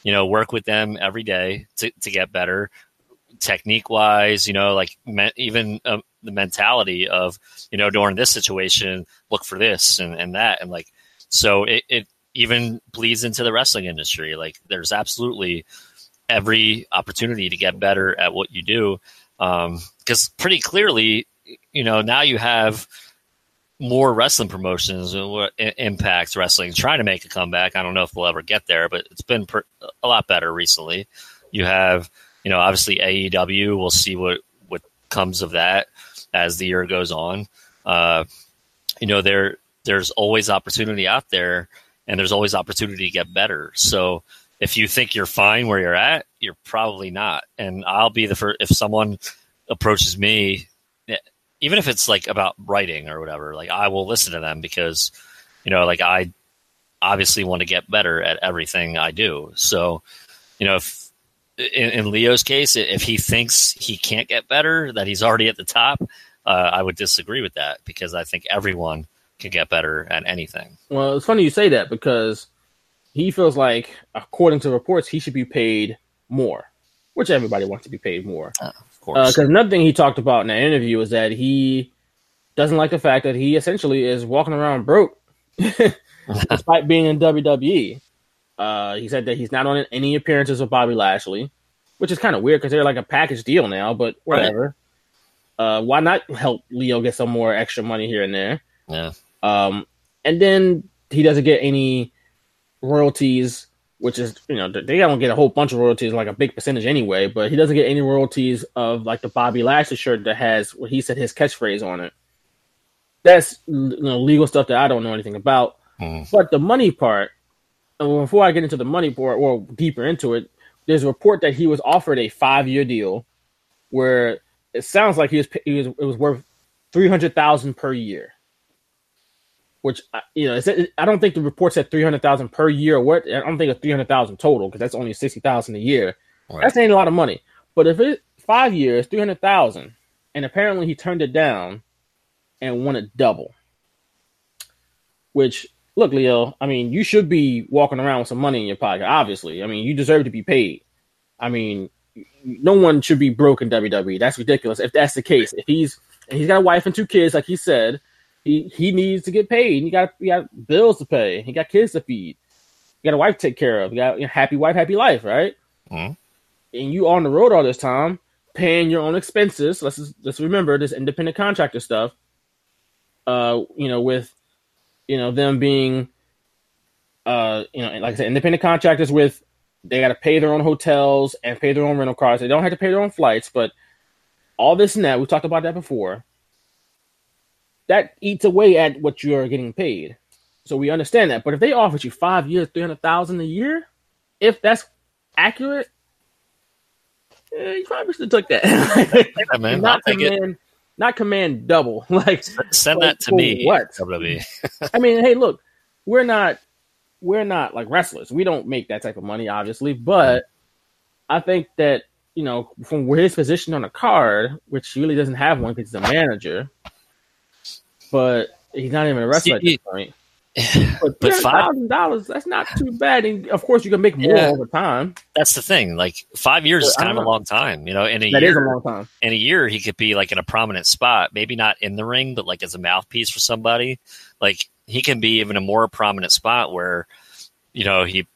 you know, work with them every day to, to get better technique-wise, you know, like, me- even um, the mentality of, you know, during this situation, look for this and, and that. And, like, so it, it even bleeds into the wrestling industry. Like, there's absolutely every opportunity to get better at what you do. Um, 'cause pretty clearly, you know, now you have more wrestling promotions and Impact Wrestling trying to make a comeback. I don't know if they'll ever get there, but it's been per- a lot better recently. You have, you know, obviously A E W, we'll see what, what comes of that as the year goes on. Uh, you know, there, there's always opportunity out there. And there's always opportunity to get better. So if you think you're fine where you're at, you're probably not. And I'll be the first, if someone approaches me, even if it's like about writing or whatever, like, I will listen to them because, you know, like, I obviously want to get better at everything I do. So, you know, if in, in Leo's case, if he thinks he can't get better, that he's already at the top, uh, I would disagree with that because I think everyone can get better at anything. Well, it's funny you say that because he feels like, according to reports, he should be paid more, which everybody wants to be paid more. Uh, of course. Because uh, another thing he talked about in that interview is that he doesn't like the fact that he essentially is walking around broke despite being in W W E. Uh, he said that he's not on any appearances with Bobby Lashley, which is kind of weird because they're like a package deal now, but whatever. Right. Uh, why not help Lio get some more extra money here and there? Yeah. Um, and then he doesn't get any royalties, which is, you know, they don't get a whole bunch of royalties, like a big percentage anyway, but he doesn't get any royalties of like the Bobby Lashley shirt that has what he said his catchphrase on it. That's, you know, legal stuff that I don't know anything about. Mm. But the money part, and before I get into the money part or deeper into it, there's a report that he was offered a five-year deal where it sounds like he was, he was it was worth three hundred thousand dollars per year. Which, you know, I don't think the report said three hundred thousand per year or what. I don't think it's three hundred thousand total because that's only sixty thousand a year. Right. That's ain't a lot of money. But if it's five years, three hundred thousand, and apparently he turned it down and wanted double. Which, look, Lio, I mean, you should be walking around with some money in your pocket. Obviously, I mean, you deserve to be paid. I mean, no one should be broke in W W E. That's ridiculous. If that's the case, if he's and he's got a wife and two kids, like he said. He he needs to get paid. He got he got bills to pay. He got kids to feed. He got a wife to take care of. You got a happy wife, happy life, right? Mm-hmm. And you on the road all this time, paying your own expenses. Let's just, let's remember this independent contractor stuff. Uh, you know, with you know them being, uh, you know, like I said, independent contractors with they got to pay their own hotels and pay their own rental cars. They don't have to pay their own flights, but all this and that. We talked about that before. That eats away at what you are getting paid. So we understand that. But if they offered you five years, three hundred thousand dollars a year, if that's accurate, eh, you probably should have took that. Yeah, man, not, command, it. not command double. Like Send like, that to me. What? W W E. I mean, hey, look, we're not, we're not like wrestlers. We don't make that type of money, obviously. But I think that, you know, from where his position on a card, which he really doesn't have one because he's a manager, but he's not even a wrestler See, at this point. But, but five thousand dollars, that's not too bad. And of course, you can make more yeah. over time. That's the thing. Like, five years but is kind of a long time. You know, in a that year, is a long time. In a year, he could be like in a prominent spot. Maybe not in the ring, but like as a mouthpiece for somebody. Like, he can be even a more prominent spot where, you know, he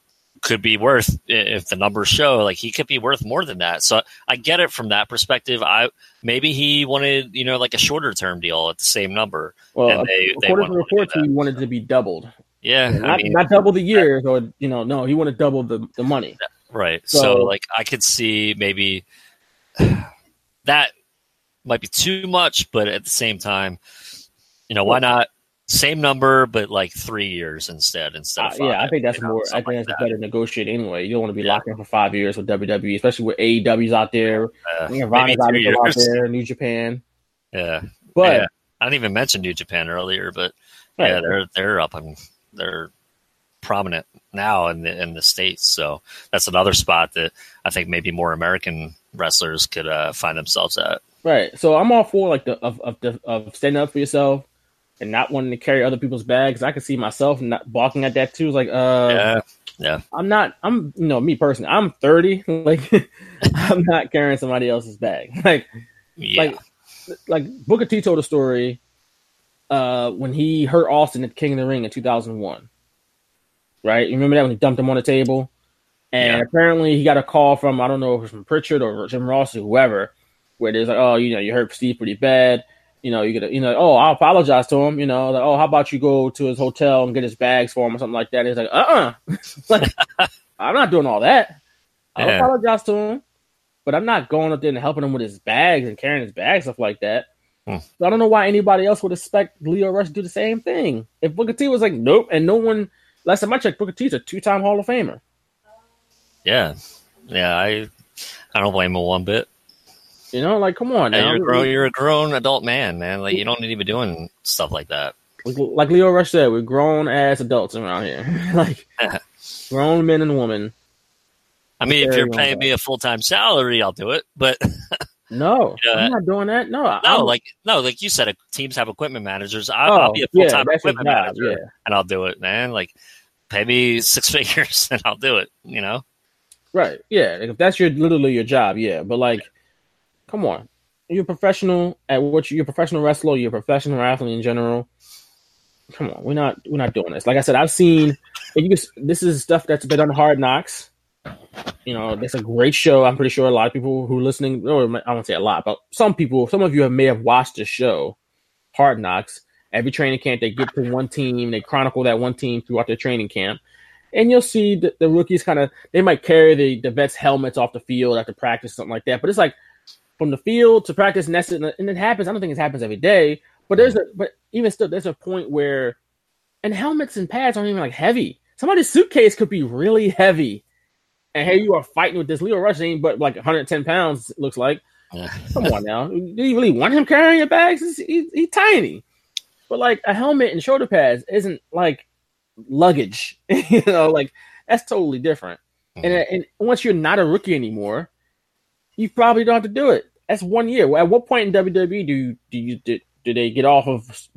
could be worth, if the numbers show, like he could be worth more than that. So I get it from that perspective. I maybe he wanted, you know, like a shorter term deal at the same number. Well, and they, according they to reports, he wanted to be doubled. Yeah, yeah not, mean, not double the years, or you know, no, he wanted double the, the money. Right. So, so like, I could see maybe that might be too much, but at the same time, you know, why not? Same number, but like three years instead instead of five. Yeah, I think that's more. I think that's better negotiated anyway. You don't want to be locked in for five years with W W E, especially with A E W's out there, uh, Ronda's out there, New Japan. Yeah, but yeah. I didn't even mention New Japan earlier, but right. yeah, they're they're up and they're prominent now in the in the States. So that's another spot that I think maybe more American wrestlers could uh, find themselves at. Right. So I'm all for like the of of, the, of standing up for yourself. And not wanting to carry other people's bags, I could see myself not balking at that too. It's like, uh, yeah, yeah. I'm not. I'm, you know, me personally. I'm thirty. Like, I'm not carrying somebody else's bag. Like, yeah. like, like Booker T told a story uh, when he hurt Austin at King of the Ring in two thousand one. Right? You remember that when he dumped him on the table, and yeah. apparently he got a call from I don't know if it was from Pritchard or Jim Ross or whoever, where there's like, oh, you know, you hurt Steve pretty bad. You know, you get, you know, oh, I'll apologize to him. You know, like, oh, how about you go to his hotel and get his bags for him or something like that? And he's like, uh, uh-uh. Like, I'm not doing all that. I'll yeah. apologize to him, but I'm not going up there and helping him with his bags and carrying his bags, stuff like that. Hmm. So I don't know why anybody else would expect Lio Rush to do the same thing. If Booker T was like, nope, and no one, last time I checked, Booker T's a two-time Hall of Famer. Yeah, yeah, I, I don't blame him one bit. You know, like, come on. Yeah, now. You're, grown, you're a grown adult man, man. Like, you don't need to be doing stuff like that. Like, like Lio Rush said, we're grown-ass adults around here. Like, grown men and women. I mean, if you're paying me a full-time salary, I'll do it, but... No, you know, I'm not doing that. No, no, I'm, like no, like you said, teams have equipment managers. I'll, oh, I'll be a full-time yeah, equipment job, manager, yeah. and I'll do it, man. Like, pay me six figures, and I'll do it, you know? Right, yeah. Like, if that's your literally your job, yeah. But, like... Yeah. Come on, you're a professional at what you, you're a professional wrestler. You're a professional athlete in general. Come on, we're not we're not doing this. Like I said, I've seen. And you can, this is stuff that's been on Hard Knocks. You know, that's a great show. I'm pretty sure a lot of people who are listening, or I won't say a lot, but some people, some of you have, may have watched the show, Hard Knocks. Every training camp, they get to one team, they chronicle that one team throughout their training camp, and you'll see the, the rookies kind of they might carry the the vets' helmets off the field after practice, something like that. But it's like. From the field to practice, and, that's, and it happens. I don't think it happens every day, but there's a but even still, there's a point where, and helmets and pads aren't even like heavy. Somebody's suitcase could be really heavy, and here you are fighting with this Lio Rush ain't but like one hundred ten pounds. It looks like, come on now, do you really want him carrying your bags? He's, he's, he's tiny, but like a helmet and shoulder pads isn't like luggage, you know, like that's totally different. And and once you're not a rookie anymore, you probably don't have to do it. That's one year. At what point in W W E do you, do you do, do they get off of,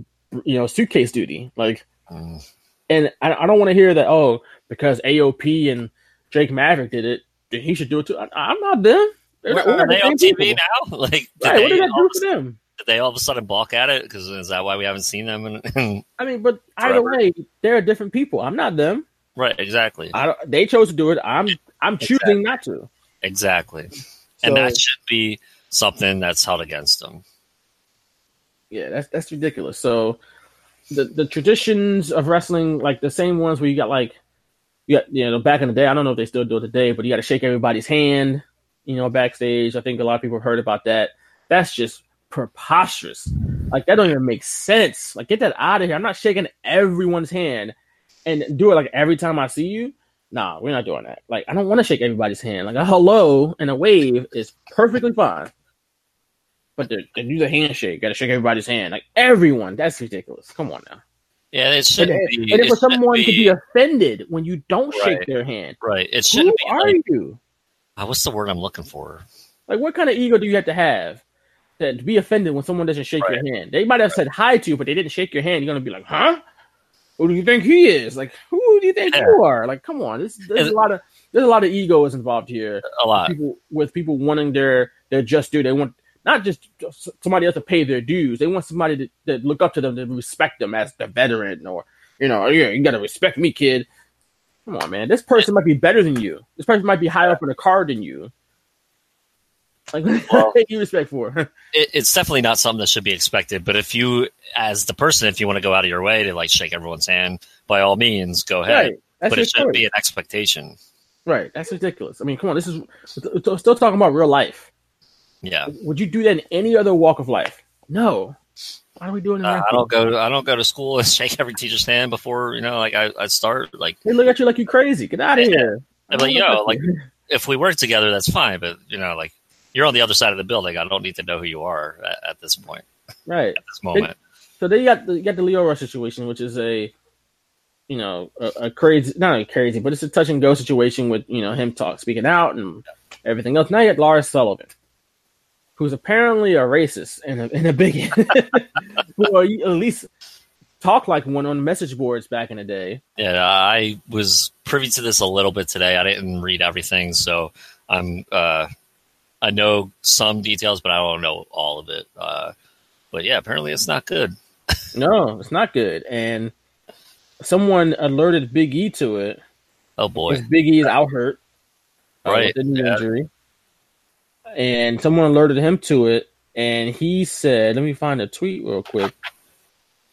you know, suitcase duty? Like, mm. and I, I don't want to hear that. Oh, because A O P and Drake Maverick did it, he should do it too. I, I'm not them. They're what, not, are they on T V people. Now? Like, did right, they what did that do for them? Did they all of a sudden balk at it? Because is that why we haven't seen them? In, in I mean, but forever? Either way, they're different people. I'm not them. Right. Exactly. I don't, they chose to do it. I'm I'm choosing exactly. not to. Exactly. And so, that should be something that's held against them. Yeah, that's that's ridiculous. So the the traditions of wrestling, like the same ones where you got like, you, got, you know, back in the day, I don't know if they still do it today, but you got to shake everybody's hand, you know, backstage. I think a lot of people have heard about that. That's just preposterous. Like, that don't even make sense. Like, get that out of here. I'm not shaking everyone's hand and do it like every time I see you. Nah, we're not doing that. Like, I don't want to shake everybody's hand. Like, a hello and a wave is perfectly fine. But they do the handshake. Got to shake everybody's hand. Like, everyone. That's ridiculous. Come on now. Yeah, it shouldn't and, be. And it if someone be. could be offended when you don't right. shake their hand. Right. It shouldn't Who be. Who are like, you? Uh, what's the word I'm looking for? Like, what kind of ego do you have to have to be offended when someone doesn't shake right. your hand? They might have right. said hi to you, but they didn't shake your hand. You're going to be like, huh? Who do you think he is? Like, who do you think yeah. you are? Like, come on. This, there's a lot of there's a lot of ego is involved here. A lot with people, with people wanting their their just due. They want not just somebody else to pay their dues. They want somebody to, to look up to them, to respect them as the veteran, or you know, yeah, you gotta respect me, kid. Come on, man. This person might be better than you. This person might be higher up in the card than you. Like, well, what do you respect for? It, it's definitely not something that should be expected. But if you, as the person, if you want to go out of your way to like shake everyone's hand, by all means, go ahead. Right. But it shouldn't be an expectation. Right. That's ridiculous. I mean, come on. This is we're still talking about real life. Yeah. Would you do that in any other walk of life? No. Why are we doing that? Uh, I don't go. To, I don't go to school and shake every teacher's hand before you know. Like I, I start. Like they look at you like you're crazy. Get out of here. I'm like, yo, like if we work together, that's fine. But you know, like you're on the other side of the building. I don't need to know who you are at, at this point. Right. At this moment. They, so then you got the, you got the Lio Rush situation, which is a, you know, a, a crazy, not a crazy, but it's a touch and go situation with you know him talk speaking out and everything else. Now you got Lars Sullivan, who's apparently a racist and a, and a bigot, or at least talk like one on message boards back in the day. Yeah, I was privy to this a little bit today. I didn't read everything, so I'm uh, I know some details, but I don't know all of it. Uh, but yeah, apparently it's not good. No, it's not good. And someone alerted Big E to it. Oh boy, Big E is out hurt, right? Uh, with an injury. And someone alerted him to it, and he said, let me find a tweet real quick.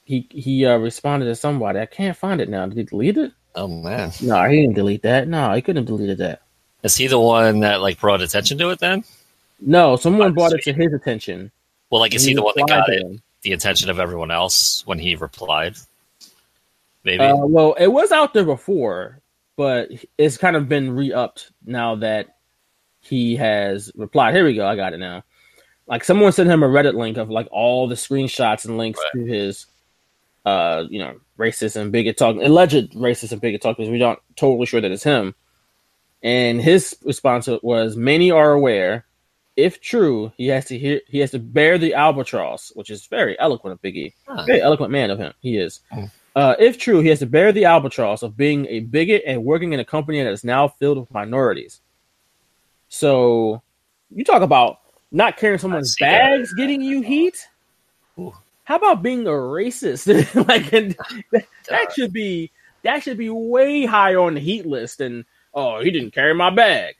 He he uh, responded to somebody. I can't find it now. Did he delete it? Oh, man. No, he didn't delete that. No, he couldn't have deleted that. Is he the one that, like, brought attention to it then? No, someone oh, brought so it to his attention. Well, like, is he, he the one that got it, the attention of everyone else when he replied? Maybe. Uh, well, it was out there before, but it's kind of been re-upped now that he has replied. Here we go. I got it now. Like someone sent him a Reddit link of like all the screenshots and links right. to his, uh, you know, racist and bigot talk, alleged racist and bigot talk, because we're not totally sure that it's him. And his response was, "Many are aware. If true, he has to hear. He has to bear the albatross," which is very eloquent of Big E. Huh. Very eloquent man of him. He is. Hmm. Uh, if true, he has to bear the albatross of being a bigot and working in a company that is now filled with minorities. So, you talk about not carrying someone's bags, that. Getting you heat. Ooh. How about being a racist? Like and that, that should be that should be way high on the heat list. Than, oh, he didn't carry my bag.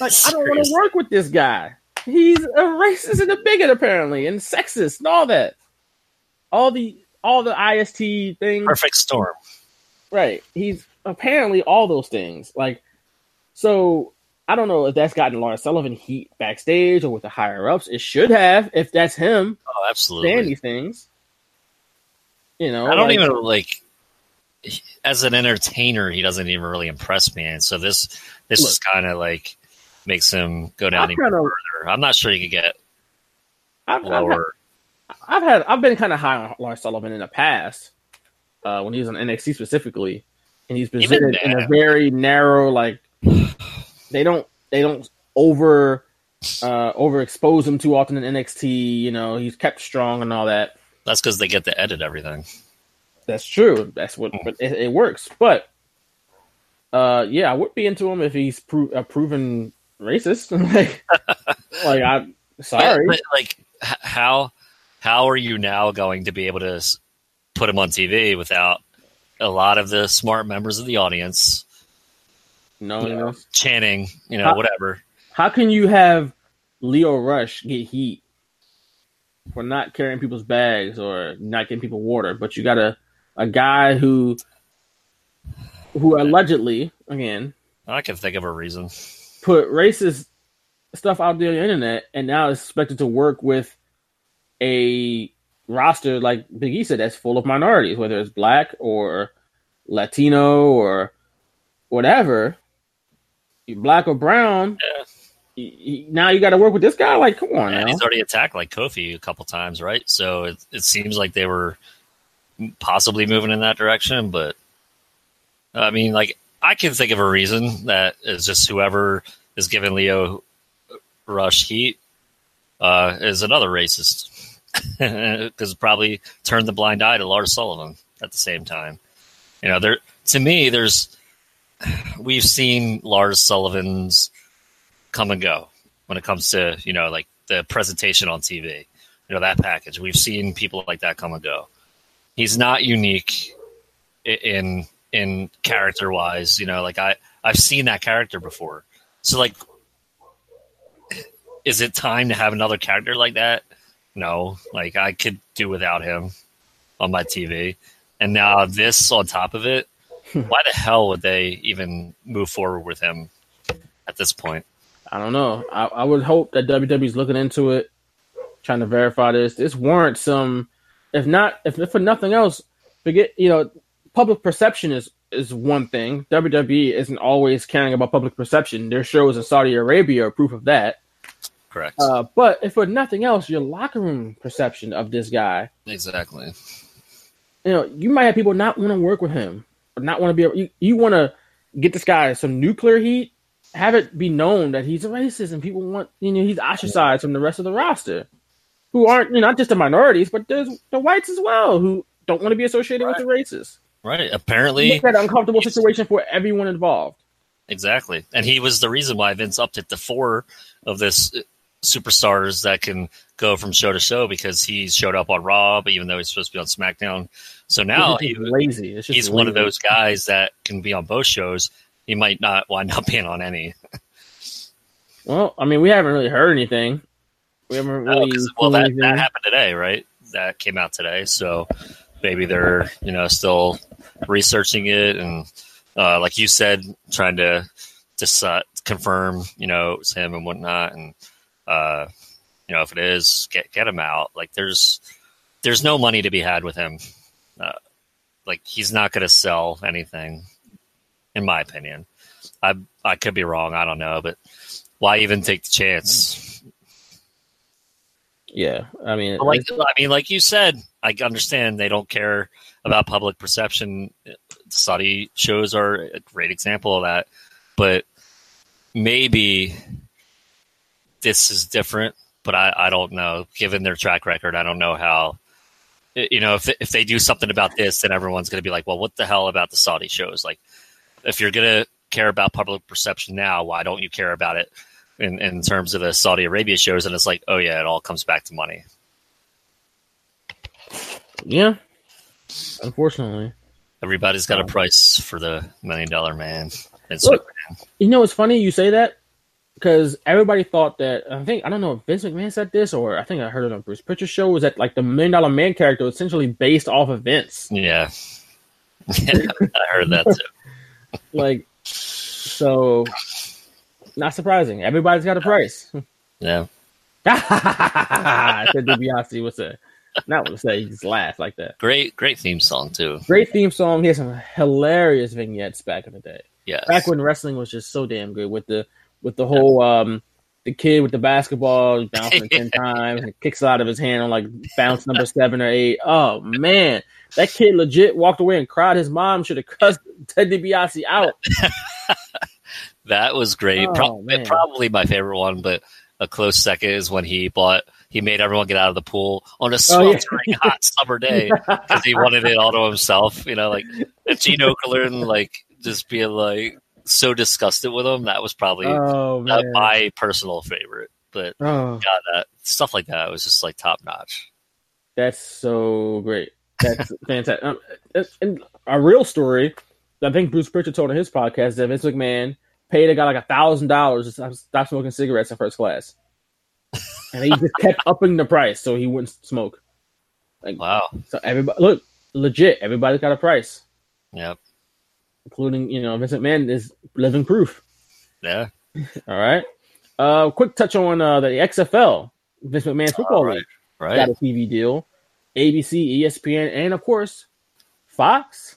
Like I don't want to work with this guy. He's a racist and a bigot apparently, and sexist and all that. All the all the I S T things. Perfect storm. Right. He's apparently all those things. Like so. I don't know if that's gotten Lars Sullivan heat backstage or with the higher ups. It should have, if that's him. Oh, absolutely. Sandy things. You know, I don't like, even like as an entertainer, he doesn't even really impress me. And so this, this look, is kind of like makes him go down I'm even kinda, further. I'm not sure you could get I've, lower. I've had, I've had, I've been kind of high on Lars Sullivan in the past uh, when he was on N X T specifically, and he's presented in a very narrow, like, They don't they don't over uh, overexpose him too often in N X T. You know, he's kept strong and all that. That's because they get to edit everything. That's true. That's what but it, it works. But uh, yeah, I would be into him if he's pro- a proven racist. like, like I'm sorry. But, but like how how are you now going to be able to put him on T V without a lot of the smart members of the audience? No, you know, chanting, you know, how, whatever. How can you have Lio Rush get heat for not carrying people's bags or not getting people water? But you got a, a guy who who allegedly, again, I can think of a reason, put racist stuff out there on the internet and now is expected to work with a roster, like Big E said, that's full of minorities, whether it's black or Latino or whatever. You're black or brown, yeah. you, you, now you got to work with this guy? Like, come on, yeah, now. He's already attacked, like, Kofi a couple times, right? So it, it seems like they were possibly moving in that direction, but, I mean, like, I can think of a reason that is just whoever is giving Lio Rush heat uh, is another racist, because probably turned the blind eye to Lars Sullivan at the same time. You know, there to me, there's we've seen Lars Sullivan's come and go when it comes to, you know, like the presentation on T V, you know, that package. We've seen people like that come and go. He's not unique in in character wise, you know, like I, I've seen that character before. So like, is it time to have another character like that? No, like I could do without him on my T V. And now this on top of it, Why the hell would they even move forward with him at this point? I don't know. I, I would hope that W W E's looking into it, trying to verify this. This warrants some, if not, if, if for nothing else, forget, you know, public perception is, is one thing. W W E isn't always caring about public perception. Their shows in Saudi Arabia are proof of that. Correct. Uh, but if for nothing else, your locker room perception of this guy. Exactly. You know, you might have people not want to work with him, or not want to be. You, you want to get this guy some nuclear heat, have it be known that he's a racist, and people want, you know, he's ostracized from the rest of the roster, who aren't, you know, not just the minorities, but there's the whites as well who don't want to be associated right. with the racists. Right. Apparently, it's an uncomfortable situation for everyone involved. Exactly, and he was the reason why Vince upped it to four of this. Superstars that can go from show to show because he showed up on Raw, but even though he's supposed to be on SmackDown. So now he's, he, lazy. It's just he's lazy. One of those guys that can be on both shows. He might not wind up being on any. Well, I mean, we haven't really heard anything. We haven't really. No, well, that, that happened today, right? That came out today. So maybe they're, you know, still researching it. And uh, like you said, trying to just uh, confirm, you know, it was him and whatnot. And, Uh, you know, if it is, get get him out. Like, there's there's no money to be had with him. Uh, like, he's not going to sell anything, in my opinion. I I could be wrong. I don't know, but why even take the chance? Yeah, I mean, but like I mean, like you said, I understand they don't care about public perception. Saudi shows are a great example of that, but maybe. This is different, but I, I don't know. Given their track record, I don't know how. You know, if if they do something about this, then everyone's going to be like, well, what the hell about the Saudi shows? Like, if you're going to care about public perception now, why don't you care about it in, in terms of the Saudi Arabia shows? And it's like, oh, yeah, it all comes back to money. Yeah. Unfortunately. Everybody's got a price for the Million Dollar Man. And Look, Superman. You know, it's funny you say that. Because everybody thought that, I think, I don't know if Vince McMahon said this, or I think I heard it on Bruce Pritchard's show, was that like the Million Dollar Man character was essentially based off of Vince. Yeah. Yeah, I heard that too. Like, so, not surprising. Everybody's got a price. Yeah. I said DiBiase, what's that? Not what to say, he just laughed like that. Great, great theme song too. Great theme song. He had some hilarious vignettes back in the day. Yeah. Back when wrestling was just so damn good with the, With the whole, um, the kid with the basketball bouncing ten times and kicks out of his hand on like bounce number seven or eight. Oh man, that kid legit walked away and cried. His mom should have cussed Ted DiBiase out. That was great. Oh, Pro- probably my favorite one, but a close second is when he bought. He made everyone get out of the pool on a sweltering oh, yeah. hot summer day because he wanted it all to himself. You know, like Gene Okerlund, like just being like. So disgusted with him. That was probably oh, not my personal favorite, but oh. God, that stuff like that was just like top notch. That's so great. That's fantastic. Um, and a real story. I think Bruce Pritchard told on his podcast that Vince McMahon paid a guy like a thousand dollars to stop smoking cigarettes in first class, and he just kept upping the price so he wouldn't smoke. Like, wow. So everybody, look, legit. Everybody's got a price. Yep. Including, you know, Vincent Mann is living proof. Yeah. All right. Uh, quick touch on uh, the X F L, Vince McMahon's football league. Right. Got a T V deal. A B C, E S P N, and of course, Fox.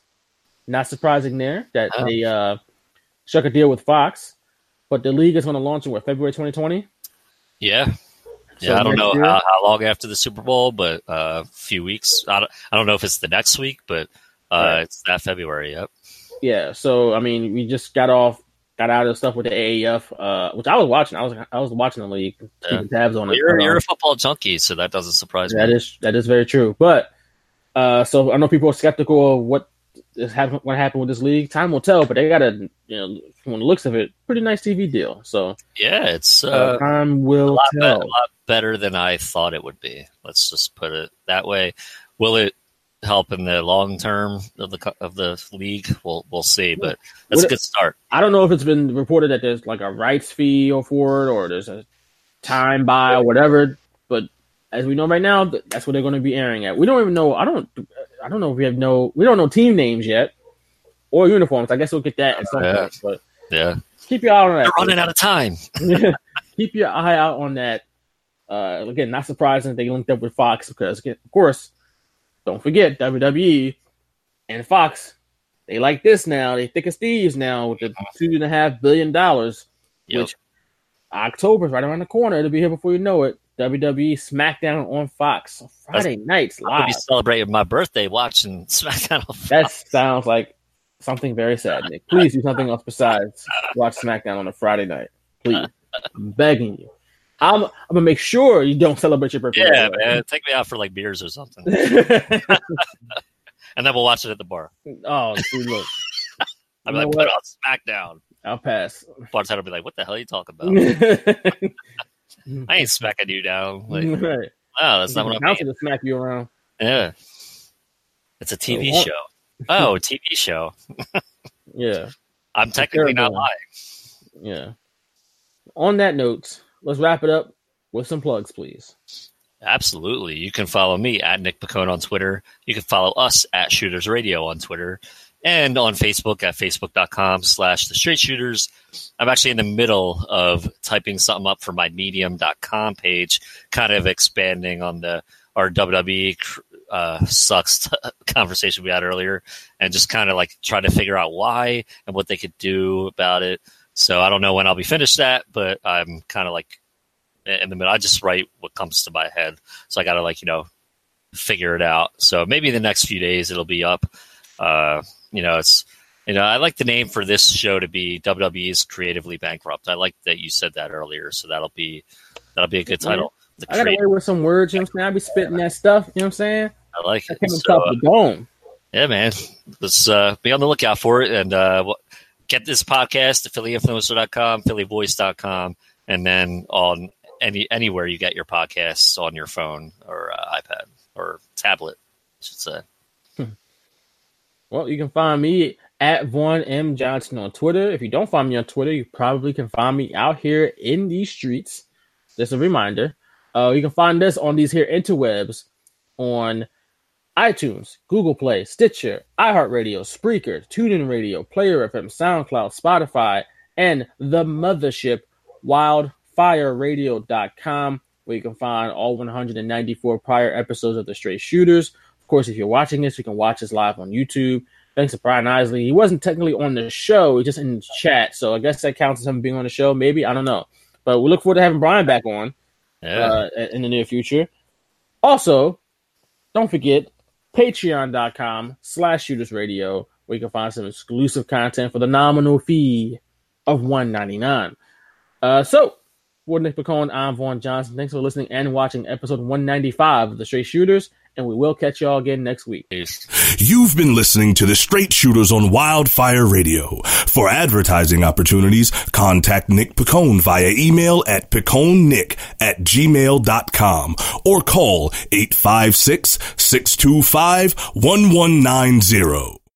Not surprising there that oh. they uh, struck a deal with Fox, but the league is going to launch in what, February twenty twenty? Yeah. Yeah, so I don't know how, how long after the Super Bowl, but a uh, few weeks. I don't, I don't know if it's the next week, but uh, right. it's that February. Yep. Yeah, so I mean, we just got off, got out of stuff with the A A F, uh, which I was watching. I was, I was watching the league, keeping yeah. tabs on well, it. You're, you're a football junkie, so that doesn't surprise that me. That is, that is very true. But uh, so I know people are skeptical of what is happen, what happened with this league. Time will tell, but they got a, you know, from the looks of it, pretty nice T V deal. So yeah, it's uh, time will a lot tell. Be- a lot better than I thought it would be. Let's just put it that way. Will it? Help in the long term of the of the league, we'll we'll see, but that's a good start. I don't know if it's been reported that there's like a rights fee or for it, or there's a time buy or whatever. But as we know right now, that's what they're going to be airing at. We don't even know. I don't. I don't know if we have no. We don't know team names yet. or uniforms. I guess we'll get that at some point. But yeah, keep your eye on that. They're running out of time. Keep your eye out on that. Uh, again, not surprising they linked up with Fox because, again, of course, don't forget W W E and Fox. They like this now. They thick as thieves now with the two and a half billion dollars. Yep. Which October's right around the corner. It'll be here before you know it. W W E SmackDown on Fox on Friday That's, nights live. I'll be celebrating my birthday watching SmackDown on Fox. That sounds like something very sad, Nick. Please do something else besides watch SmackDown on a Friday night. Please. I'm begging you. I'm, I'm gonna make sure you don't celebrate your birthday. Yeah, anyway. Man. Take me out for like beers or something. And then we'll watch it at the bar. Oh, dude, look. I'll be like, what? Put on SmackDown. I'll pass. Bartender will be like, what the hell are you talking about? I ain't smacking you down. Like, right. Oh, that's not what I'm going to smack you around. Yeah. It's a T V so, show. Oh, T V show. Yeah. I'm it's technically not live. Yeah. On that note, let's wrap it up with some plugs, please. Absolutely. You can follow me at Nick Piccone on Twitter. You can follow us at Shooters Radio on Twitter and on Facebook at facebook.com slash the straight shooters. I'm actually in the middle of typing something up for my medium dot com page, kind of expanding on the our W W E uh, sucks t- conversation we had earlier and just kind of like trying to figure out why and what they could do about it. So I don't know when I'll be finished that, but I'm kind of like, in the middle, I just write what comes to my head. So I got to like, you know, figure it out. So maybe the next few days it'll be up. Uh, you know, it's, you know, I like the name for this show to be W W E's Creatively Bankrupt. I like that you said that earlier. So that'll be, that'll be a good title. The I got to play with some words. You know what I'm saying? I'll be spitting that stuff. You know what I'm saying? I like I it. So, uh, the yeah, man. Let's uh, be on the lookout for it. And uh, get this podcast at philly influencer dot com, philly voice dot com, and then on Any anywhere you get your podcasts on your phone or uh, iPad or tablet, I should say. Hmm. Well, you can find me at Vaughn M. Johnson on Twitter. If you don't find me on Twitter, you probably can find me out here in these streets. Just a reminder. Uh, you can find us on these here interwebs on iTunes, Google Play, Stitcher, iHeartRadio, Spreaker, TuneIn Radio, Player F M, SoundCloud, Spotify, and the mothership, Wild. fire radio dot com, where you can find all one hundred ninety-four prior episodes of The Straight Shooters. Of course, if you're watching this, you can watch us live on YouTube. Thanks to Brian Isley. He wasn't technically on the show, he was just in the chat. So I guess that counts as him being on the show. Maybe. I don't know. But we look forward to having Brian back on yeah. uh, in the near future. Also, don't forget patreon.com slash shooters radio, where you can find some exclusive content for the nominal fee of one ninety-nine. Uh, so, for Nick Piccone, I'm Vaughn Johnson. Thanks for listening and watching episode one ninety-five of The Straight Shooters, and we will catch y'all again next week. You've been listening to The Straight Shooters on Wildfire Radio. For advertising opportunities, contact Nick Piccone via email at PicconeNick at gmail dot com or call eight five six, six two five, one one nine zero.